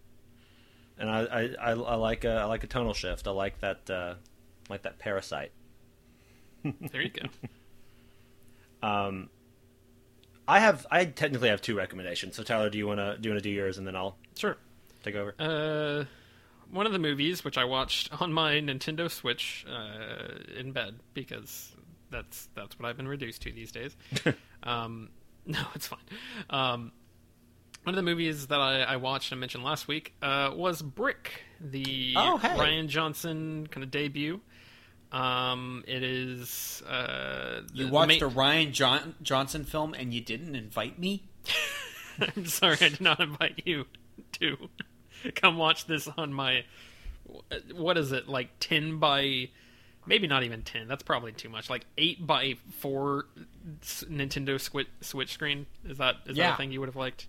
and I I, I, I like a, I like a tonal shift. I like that uh, like that Parasite. There you go. um, I have I technically have two recommendations. So Tyler, do you wanna do you wanna do yours, and then I'll sure take over. Uh, one of the movies which I watched on my Nintendo Switch uh, in bed, because that's that's what I've been reduced to these days. um. No, it's fine. Um, one of the movies that I, I watched and mentioned last week uh, was Brick, the oh, hey. Rian Johnson kind of debut. Um, it is... Uh, you watched ma- a Rian John- Johnson film and you didn't invite me? I'm sorry, I did not invite you to come watch this on my... What is it, like ten by... Maybe not even ten. That's probably too much. Like eight by four Nintendo Switch screen. Is that is yeah. that a thing you would have liked?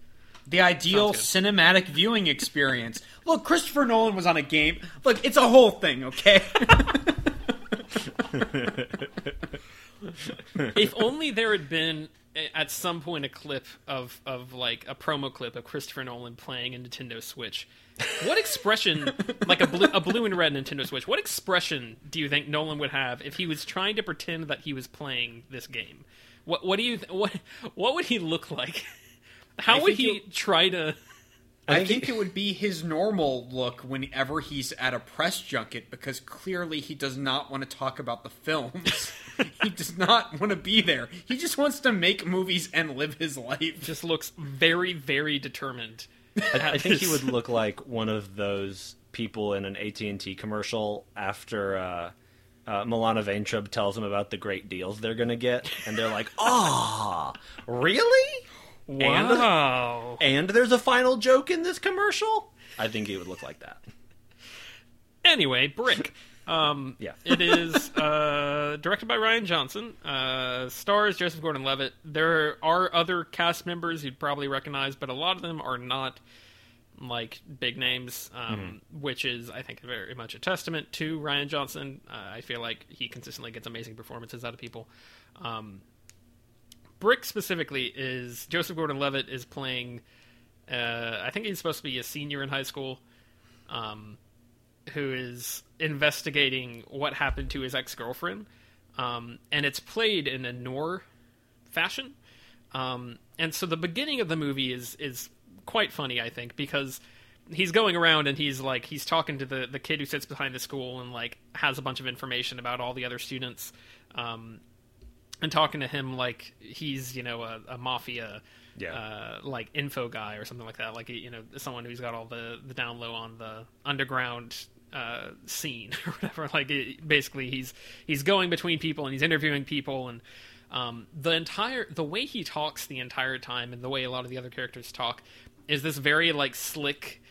The ideal cinematic viewing experience. Look, Christopher Nolan was on a game. Look, it's a whole thing. Okay. If only there had been at some point a clip of of like a promo clip of Christopher Nolan playing a Nintendo Switch. What expression, like a blue, a blue and red Nintendo Switch, what expression do you think Nolan would have if he was trying to pretend that he was playing this game? What what do you th- what what would he look like? How I would he it, try to? I, I think, think it would be his normal look whenever he's at a press junket, because clearly he does not want to talk about the films. He does not want to be there. He just wants to make movies and live his life. Just looks very, very determined. I, I think he would look like one of those people in an A T and T commercial after uh, uh, Milana Vaintrub tells him about the great deals they're going to get. And they're like, ah, oh, really? Wow. And, and there's a final joke in this commercial? I think he would look like that. Anyway, Brick. Um, yeah. It is uh, directed by Rian Johnson, uh, stars Joseph Gordon-Levitt. There are other cast members you'd probably recognize, but a lot of them are not like big names, um, mm-hmm. which is, I think, very much a testament to Rian Johnson. Uh, I feel like he consistently gets amazing performances out of people. Um, Brick specifically is Joseph Gordon-Levitt is playing. Uh, I think he's supposed to be a senior in high school. Um, who is investigating what happened to his ex-girlfriend, Um, and it's played in a noir fashion. Um, and so the beginning of the movie is is quite funny, I think, because he's going around and he's like, he's talking to the, the kid who sits behind the school and like has a bunch of information about all the other students, um, and talking to him like he's, you know, a, a mafia, yeah. uh, like info guy or something like that. Like, you know, someone who's got all the, the down low on the underground uh, scene or whatever. Like it, basically he's, he's going between people and he's interviewing people, and um, the entire, the way he talks the entire time and the way a lot of the other characters talk is this very like slick,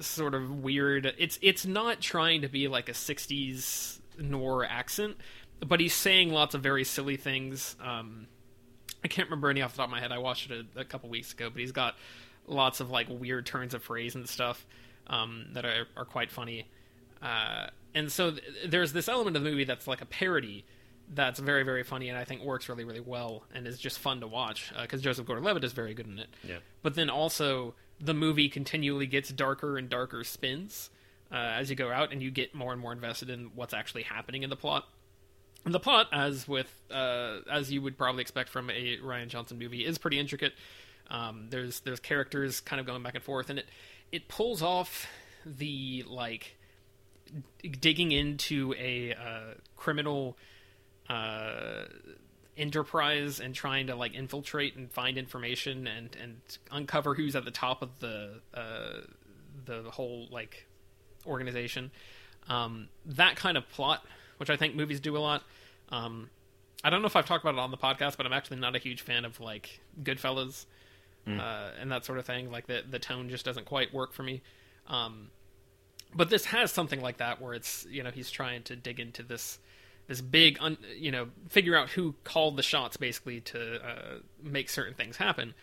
sort of weird, it's it's not trying to be like a sixties noir accent, but he's saying lots of very silly things. um I can't remember any off the top of my head, I watched it a, a couple weeks ago, but he's got lots of like weird turns of phrase and stuff um that are, are quite funny, uh and so th- there's this element of the movie that's like a parody that's very, very funny, and I think works really, really well and is just fun to watch, because uh, Joseph Gordon-Levitt is very good in it. Yeah. But then also the movie continually gets darker and darker spins uh, as you go out, and you get more and more invested in what's actually happening in the plot. And the plot, as with uh, as you would probably expect from a Rian Johnson movie, is pretty intricate. Um, there's there's characters kind of going back and forth, and it it pulls off the like digging into a uh, criminal Uh, enterprise and trying to like infiltrate and find information and and uncover who's at the top of the uh, the whole like organization. Um, that kind of plot, which I think movies do a lot. Um, I don't know if I've talked about it on the podcast, but I'm actually not a huge fan of like Goodfellas mm. uh, and that sort of thing. Like the the tone just doesn't quite work for me. Um, but this has something like that where it's, you know, he's trying to dig into this. This big, un, you know, figure out who called the shots, basically, to uh, make certain things happen.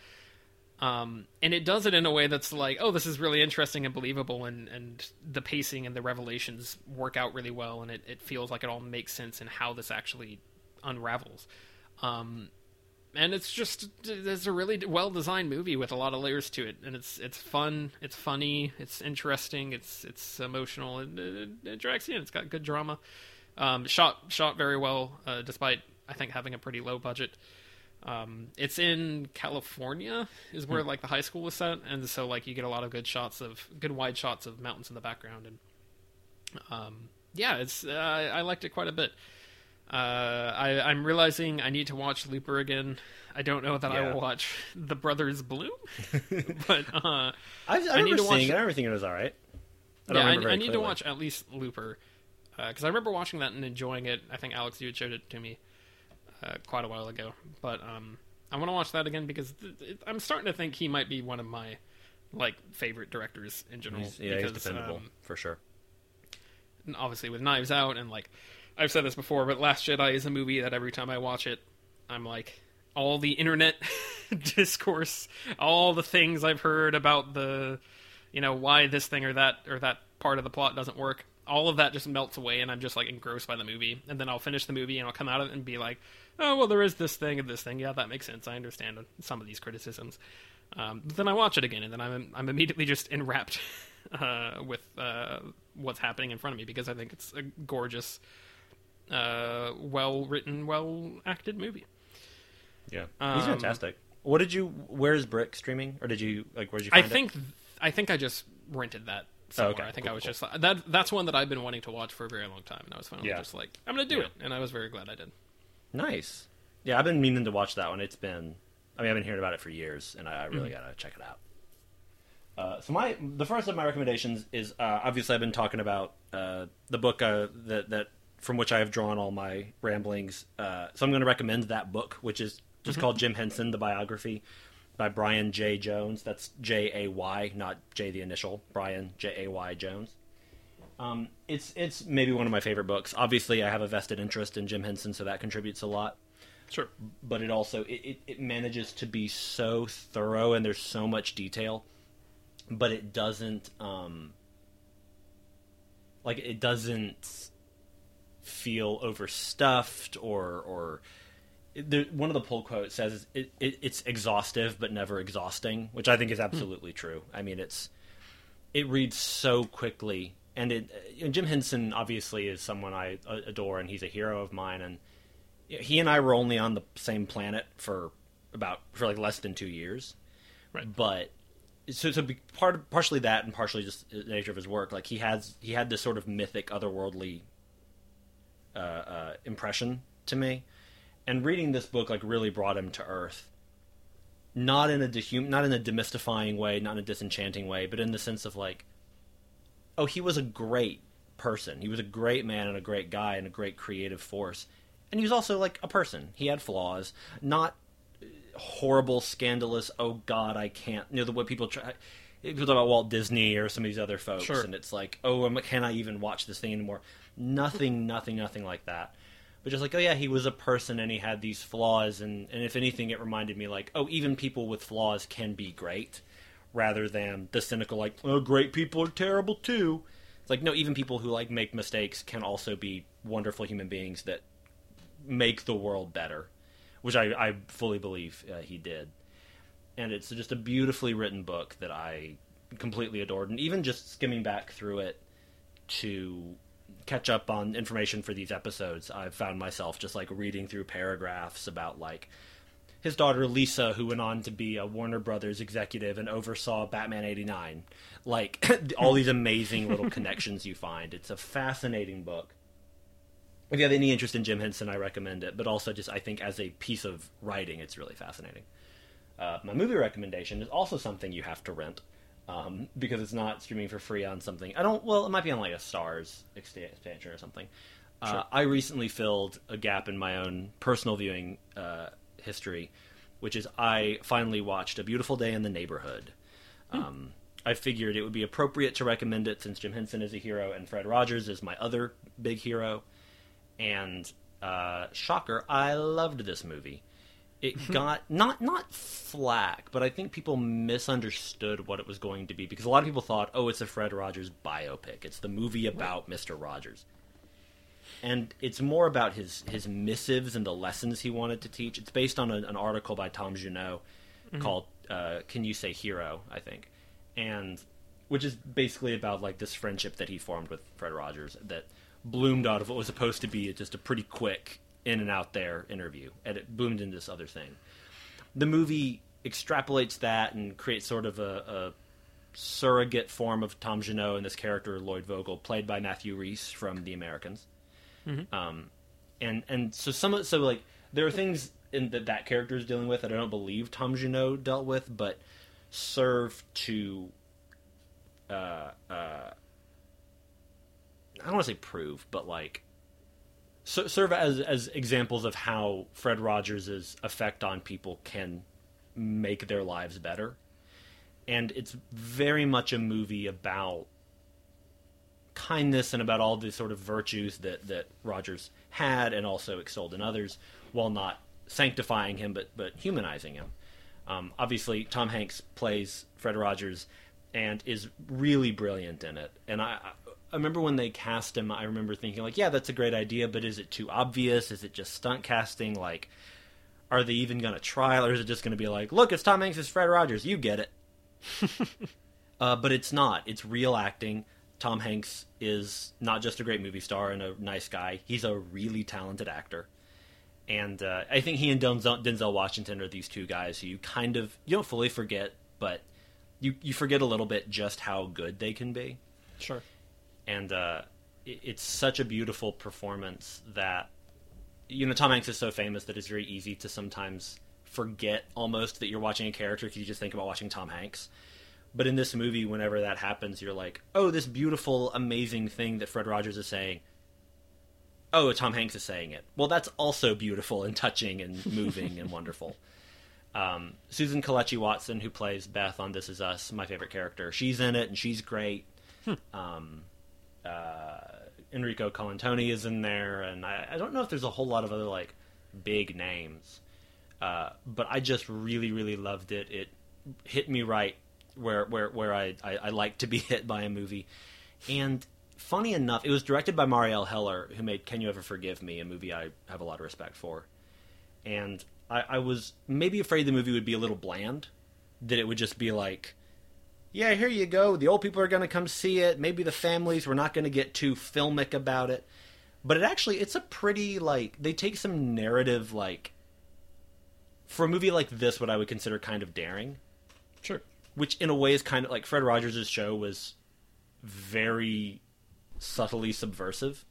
Um, and it does it in a way that's like, oh, this is really interesting and believable, and, and the pacing and the revelations work out really well, and it, it feels like it all makes sense in how this actually unravels. Um, and it's just, it's a really well-designed movie with a lot of layers to it, and it's it's fun, it's funny, it's interesting, it's it's emotional, and it, it drags you in. It's got good drama. Um, shot shot very well, uh, despite, I think, having a pretty low budget. Um, it's in California, is where, like, the high school was set, and so, like, you get a lot of good shots of, good wide shots of mountains in the background, and, um, yeah, it's, uh, I liked it quite a bit. Uh, I, I'm realizing I need to watch Looper again. I don't know that yeah. I will watch The Brothers Bloom, but, uh, I, I, I need to watch... Seeing, I remember thinking it was alright. I don't yeah, remember I, I need to watch at least Looper. Because uh, I remember watching that and enjoying it. I think, Alex, you had showed it to me uh, quite a while ago. But um, I want to watch that again because th- it, I'm starting to think he might be one of my like favorite directors in general. He's, yeah, because, he's dependable, um, for sure. And obviously, with Knives Out, and like I've said this before, but Last Jedi is a movie that every time I watch it, I'm like, all the internet discourse, all the things I've heard about the, you know, why this thing or that or that part of the plot doesn't work. All of that just melts away, and I'm just, like, engrossed by the movie. And then I'll finish the movie, and I'll come out of it and be like, oh, well, there is this thing and this thing. Yeah, that makes sense. I understand some of these criticisms. Um, but then I watch it again, and then I'm I'm immediately just enwrapped uh, with uh, what's happening in front of me, because I think it's a gorgeous, uh, well-written, well-acted movie. Yeah, um, he's fantastic. What did you... Where is Brick streaming? Or did you... Like, where did you find I think, it? I think I just rented that. Somewhere. Oh, okay. I think cool, I was cool. just like, that. That's one that I've been wanting to watch for a very long time, and I was finally yeah. just like, I'm gonna do yeah. it, and I was very glad I did. Nice. Yeah, I've been meaning to watch that one. It's been, I mean, I've been hearing about it for years, and I, I really mm-hmm. gotta check it out. Uh, so my the first of my recommendations is uh, obviously I've been talking about uh, the book uh, that that from which I have drawn all my ramblings. Uh, so I'm going to recommend that book, which is just mm-hmm. called Jim Henson: The Biography, by Brian J. Jones. That's J A Y, not J the initial. Brian J A Y Jones. Um, it's it's maybe one of my favorite books. Obviously, I have a vested interest in Jim Henson, so that contributes a lot. Sure. But it also, it, it, it manages to be so thorough, and there's so much detail, but it doesn't, um, like, it doesn't feel overstuffed or... or one of the pull quotes says it, it, it's exhaustive but never exhausting, which I think is absolutely mm. true. I mean, it's it reads so quickly, and it and Jim Henson obviously is someone I adore, and he's a hero of mine, and he and I were only on the same planet for about for like less than two years. Right. But so so part partially that and partially just the nature of his work. Like he has he had this sort of mythic, otherworldly uh, uh, impression to me, and reading this book like really brought him to Earth. Not in a dehum- not in a demystifying way, not in a disenchanting way, but in the sense of like, oh, he was a great person. He was a great man and a great guy and a great creative force. And he was also like a person. He had flaws, not horrible, scandalous. Oh God, I can't. You know the what people try. People talk about Walt Disney or some of these other folks, sure. And it's like, oh, can I even watch this thing anymore? Nothing, nothing, nothing like that. But just like, oh yeah, he was a person and he had these flaws, and, and if anything, it reminded me like, oh, even people with flaws can be great, rather than the cynical like, oh, great people are terrible too. It's like, no, even people who like make mistakes can also be wonderful human beings that make the world better, which I, I fully believe uh, he did. And it's just a beautifully written book that I completely adored. And even just skimming back through it to catch up on information for these episodes, I've found myself just like reading through paragraphs about like his daughter Lisa, who went on to be a Warner Brothers executive and oversaw Batman eighty-nine. Like all these amazing little connections you find. It's a fascinating book. If you have any interest in Jim Henson, I recommend it. But also just, I think, as a piece of writing, it's really fascinating. Uh, my movie recommendation is also something you have to rent, um, because it's not streaming for free on something. I don't... Well, it might be on, like, a Stars expansion or something. Uh, sure. I recently filled a gap in my own personal viewing uh, history, which is I finally watched A Beautiful Day in the Neighborhood. Hmm. Um, I figured it would be appropriate to recommend it since Jim Henson is a hero and Fred Rogers is my other big hero. And, uh, shocker, I loved this movie. It mm-hmm. got, not not flack, but I think people misunderstood what it was going to be, because a lot of people thought, oh, it's a Fred Rogers biopic. It's the movie about Mister Rogers. And it's more about his, his missives and the lessons he wanted to teach. It's based on a, an article by Tom Junot mm-hmm. called uh, Can You Say Hero, I think, and which is basically about like this friendship that he formed with Fred Rogers that bloomed out of what was supposed to be just a pretty quick in and out there interview, and it bloomed into this other thing. The movie extrapolates that and creates sort of a, a surrogate form of Tom Junot and this character Lloyd Vogel, played by Matthew Rhys from The Americans. Mm-hmm. Um, and and so some so like there are things in that that character is dealing with that I don't believe Tom Junot dealt with, but serve to. Uh, uh, I don't want to say prove, but like so, serve as as examples of how Fred Rogers' effect on people can make their lives better. And it's very much a movie about kindness and about all the sort of virtues that, that Rogers had and also extolled in others, while not sanctifying him, but, but humanizing him. Um, obviously, Tom Hanks plays Fred Rogers and is really brilliant in it. And I... I I remember when they cast him, I remember thinking, like, yeah, that's a great idea, but is it too obvious? Is it just stunt casting? Like, are they even going to try? Or is it just going to be like, look, it's Tom Hanks, it's Fred Rogers, you get it. uh, but it's not. It's real acting. Tom Hanks is not just a great movie star and a nice guy. He's a really talented actor. And uh, I think he and Denzel, Denzel Washington are these two guys who you kind of, you don't fully forget, but you, you forget a little bit just how good they can be. Sure. And uh, it, it's such a beautiful performance that, you know, Tom Hanks is so famous that it's very easy to sometimes forget almost that you're watching a character because you just think about watching Tom Hanks. But in this movie, whenever that happens, you're like, oh, this beautiful, amazing thing that Fred Rogers is saying. Oh, Tom Hanks is saying it. Well, that's also beautiful and touching and moving and wonderful. Um, Susan Kelechi Watson, who plays Beth on This Is Us, my favorite character, she's in it and she's great. Hmm. Um Uh, Enrico Colantoni is in there, and I, I don't know if there's a whole lot of other like big names, uh, but I just really, really loved it. It hit me right where where where I, I, I like to be hit by a movie. And funny enough, it was directed by Marielle Heller, who made Can You Ever Forgive Me, a movie I have a lot of respect for. And I, I was maybe afraid the movie would be a little bland, that it would just be like, yeah, here you go. The old people are going to come see it. Maybe the families. We're not going to get too filmic about it. But it actually, it's a pretty, like, they take some narrative, like, for a movie like this, what I would consider kind of daring. Sure. Which, in a way, is kind of, like, Fred Rogers' show was very subtly subversive.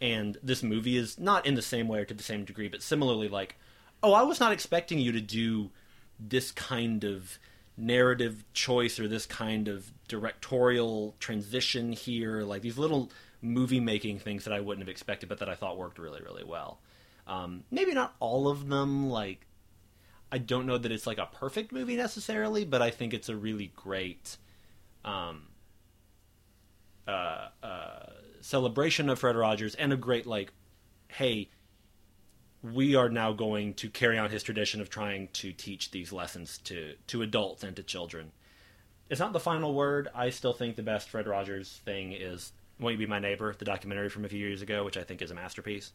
And this movie is not in the same way or to the same degree, but similarly, like, oh, I was not expecting you to do this kind of narrative choice or this kind of directorial transition here. Like, these little movie-making things that I wouldn't have expected, but that I thought worked really, really well. Um, maybe not all of them, like, I don't know that it's, like, a perfect movie necessarily, but I think it's a really great um, uh, uh, celebration of Fred Rogers and a great, like, hey, we are now going to carry on his tradition of trying to teach these lessons to, to adults and to children. It's not the final word. I still think the best Fred Rogers thing is Won't You Be My Neighbor, the documentary from a few years ago, which I think is a masterpiece.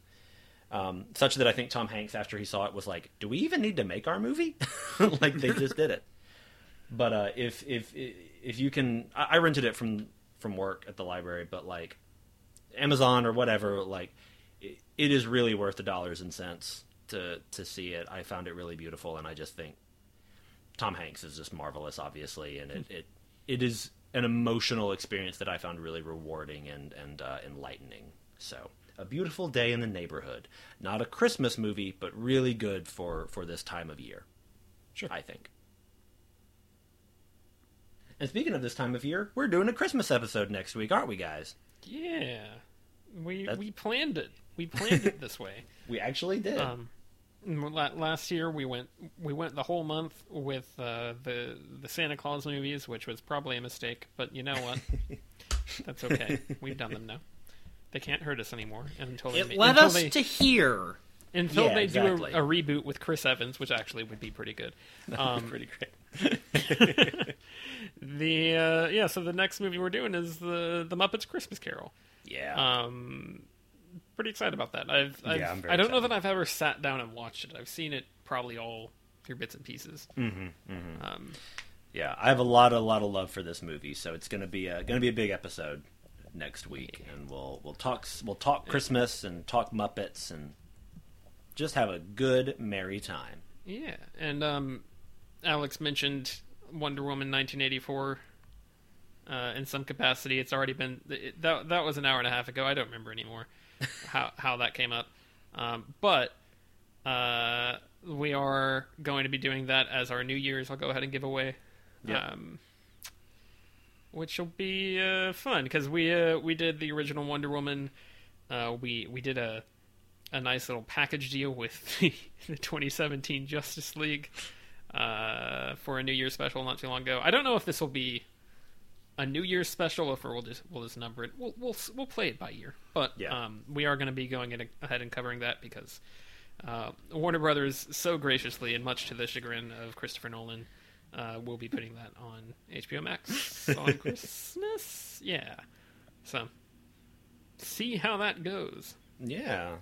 Um, such that I think Tom Hanks, after he saw it, was like, do we even need to make our movie? Like, they just did it. But uh, if if if you can... I, I rented it from, from work at the library, but, like, Amazon or whatever, like, it, it is really worth the dollars and cents to, to see it. I found it really beautiful, and I just think Tom Hanks is just marvelous, obviously, and it, it, it is an emotional experience that I found really rewarding and, and uh, enlightening. So, A Beautiful Day in the Neighborhood. Not a Christmas movie, but really good for, for this time of year. Sure. I think. And speaking of this time of year, we're doing a Christmas episode next week, aren't we, guys? Yeah. We That's... we planned it. We planned it this way. We actually did. Um, last year we went we went the whole month with uh, the the Santa Claus movies, which was probably a mistake, but you know what? That's okay. We've done them now. They can't hurt us anymore until they, it led until us they, to here. Until yeah, they exactly. do a, a reboot with Chris Evans, which actually would be pretty good. Um, pretty great. the uh, yeah, so the next movie we're doing is the the Muppets Christmas Carol. Yeah. Um, pretty excited about that. I've, I've yeah, I'm very I don't excited. know that I've ever sat down and watched it. I've seen it probably all through bits and pieces. Mm-hmm, mm-hmm. Um, yeah, I have a lot, a lot of love for this movie, so it's going to be a going to be a big episode next week, and we'll we'll talk we'll talk Christmas and talk Muppets and just have a good merry time. Yeah, and um, Alex mentioned Wonder Woman nineteen eighty-four uh, in some capacity. It's already been it, that that was an hour and a half ago. I don't remember anymore how how that came up, um, but uh, we are going to be doing that as our New Year's. I'll go ahead and give away. Yeah. Um, Which will be uh, fun because we uh, we did the original Wonder Woman. Uh, we we did a a nice little package deal with the, the twenty seventeen Justice League uh, for a New Year's special not too long ago. I don't know if this will be a New Year's special, or if we'll just we'll just number it. We'll we'll we'll play it by year. But yeah. um, we are going to be going in, ahead and covering that because uh, Warner Brothers so graciously and much to the chagrin of Christopher Nolan. Uh, we'll be putting that on H B O Max on Christmas. Yeah. So, see how that goes. Yeah.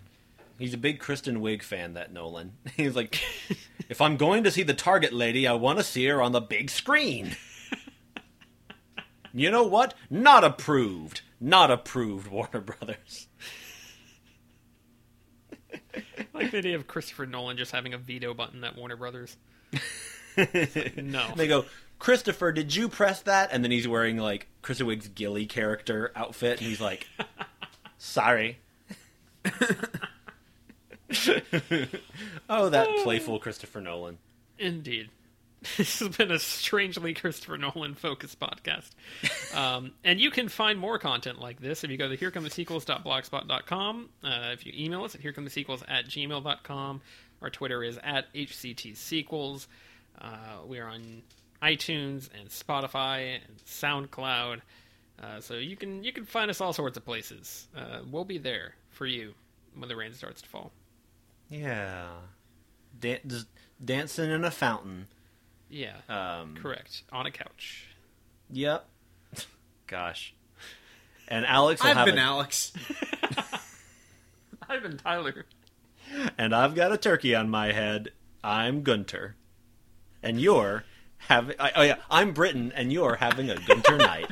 He's a big Kristen Wiig fan, that Nolan. He's like, if I'm going to see the Target lady, I want to see her on the big screen. You know what? Not approved. Not approved, Warner Brothers. I like the idea of Christopher Nolan just having a veto button at Warner Brothers. No. They go, Christopher, did you press that? And then he's wearing, like, Kristen Wiig's Gilly character outfit, and he's like, sorry. Oh, that playful Christopher Nolan. Indeed. This has been a strangely Christopher Nolan-focused podcast. Um, and you can find more content like this if you go to here come the sequels dot blogspot dot com. Uh, if you email us at here come the sequels at gmail dot com. Our Twitter is at H C T Sequels. Uh, we are on iTunes and Spotify and SoundCloud, uh, so you can you can find us all sorts of places. Uh, we'll be there for you when the rain starts to fall. Yeah, Dan- just dancing in a fountain. Yeah, um, correct. On a couch. Yep. Gosh. And Alex. Will I've have been a... Alex. I've been Tyler. And I've got a turkey on my head. I'm Gunter. And you're having... Oh, yeah. I'm Britton, and you're having a Gunter night.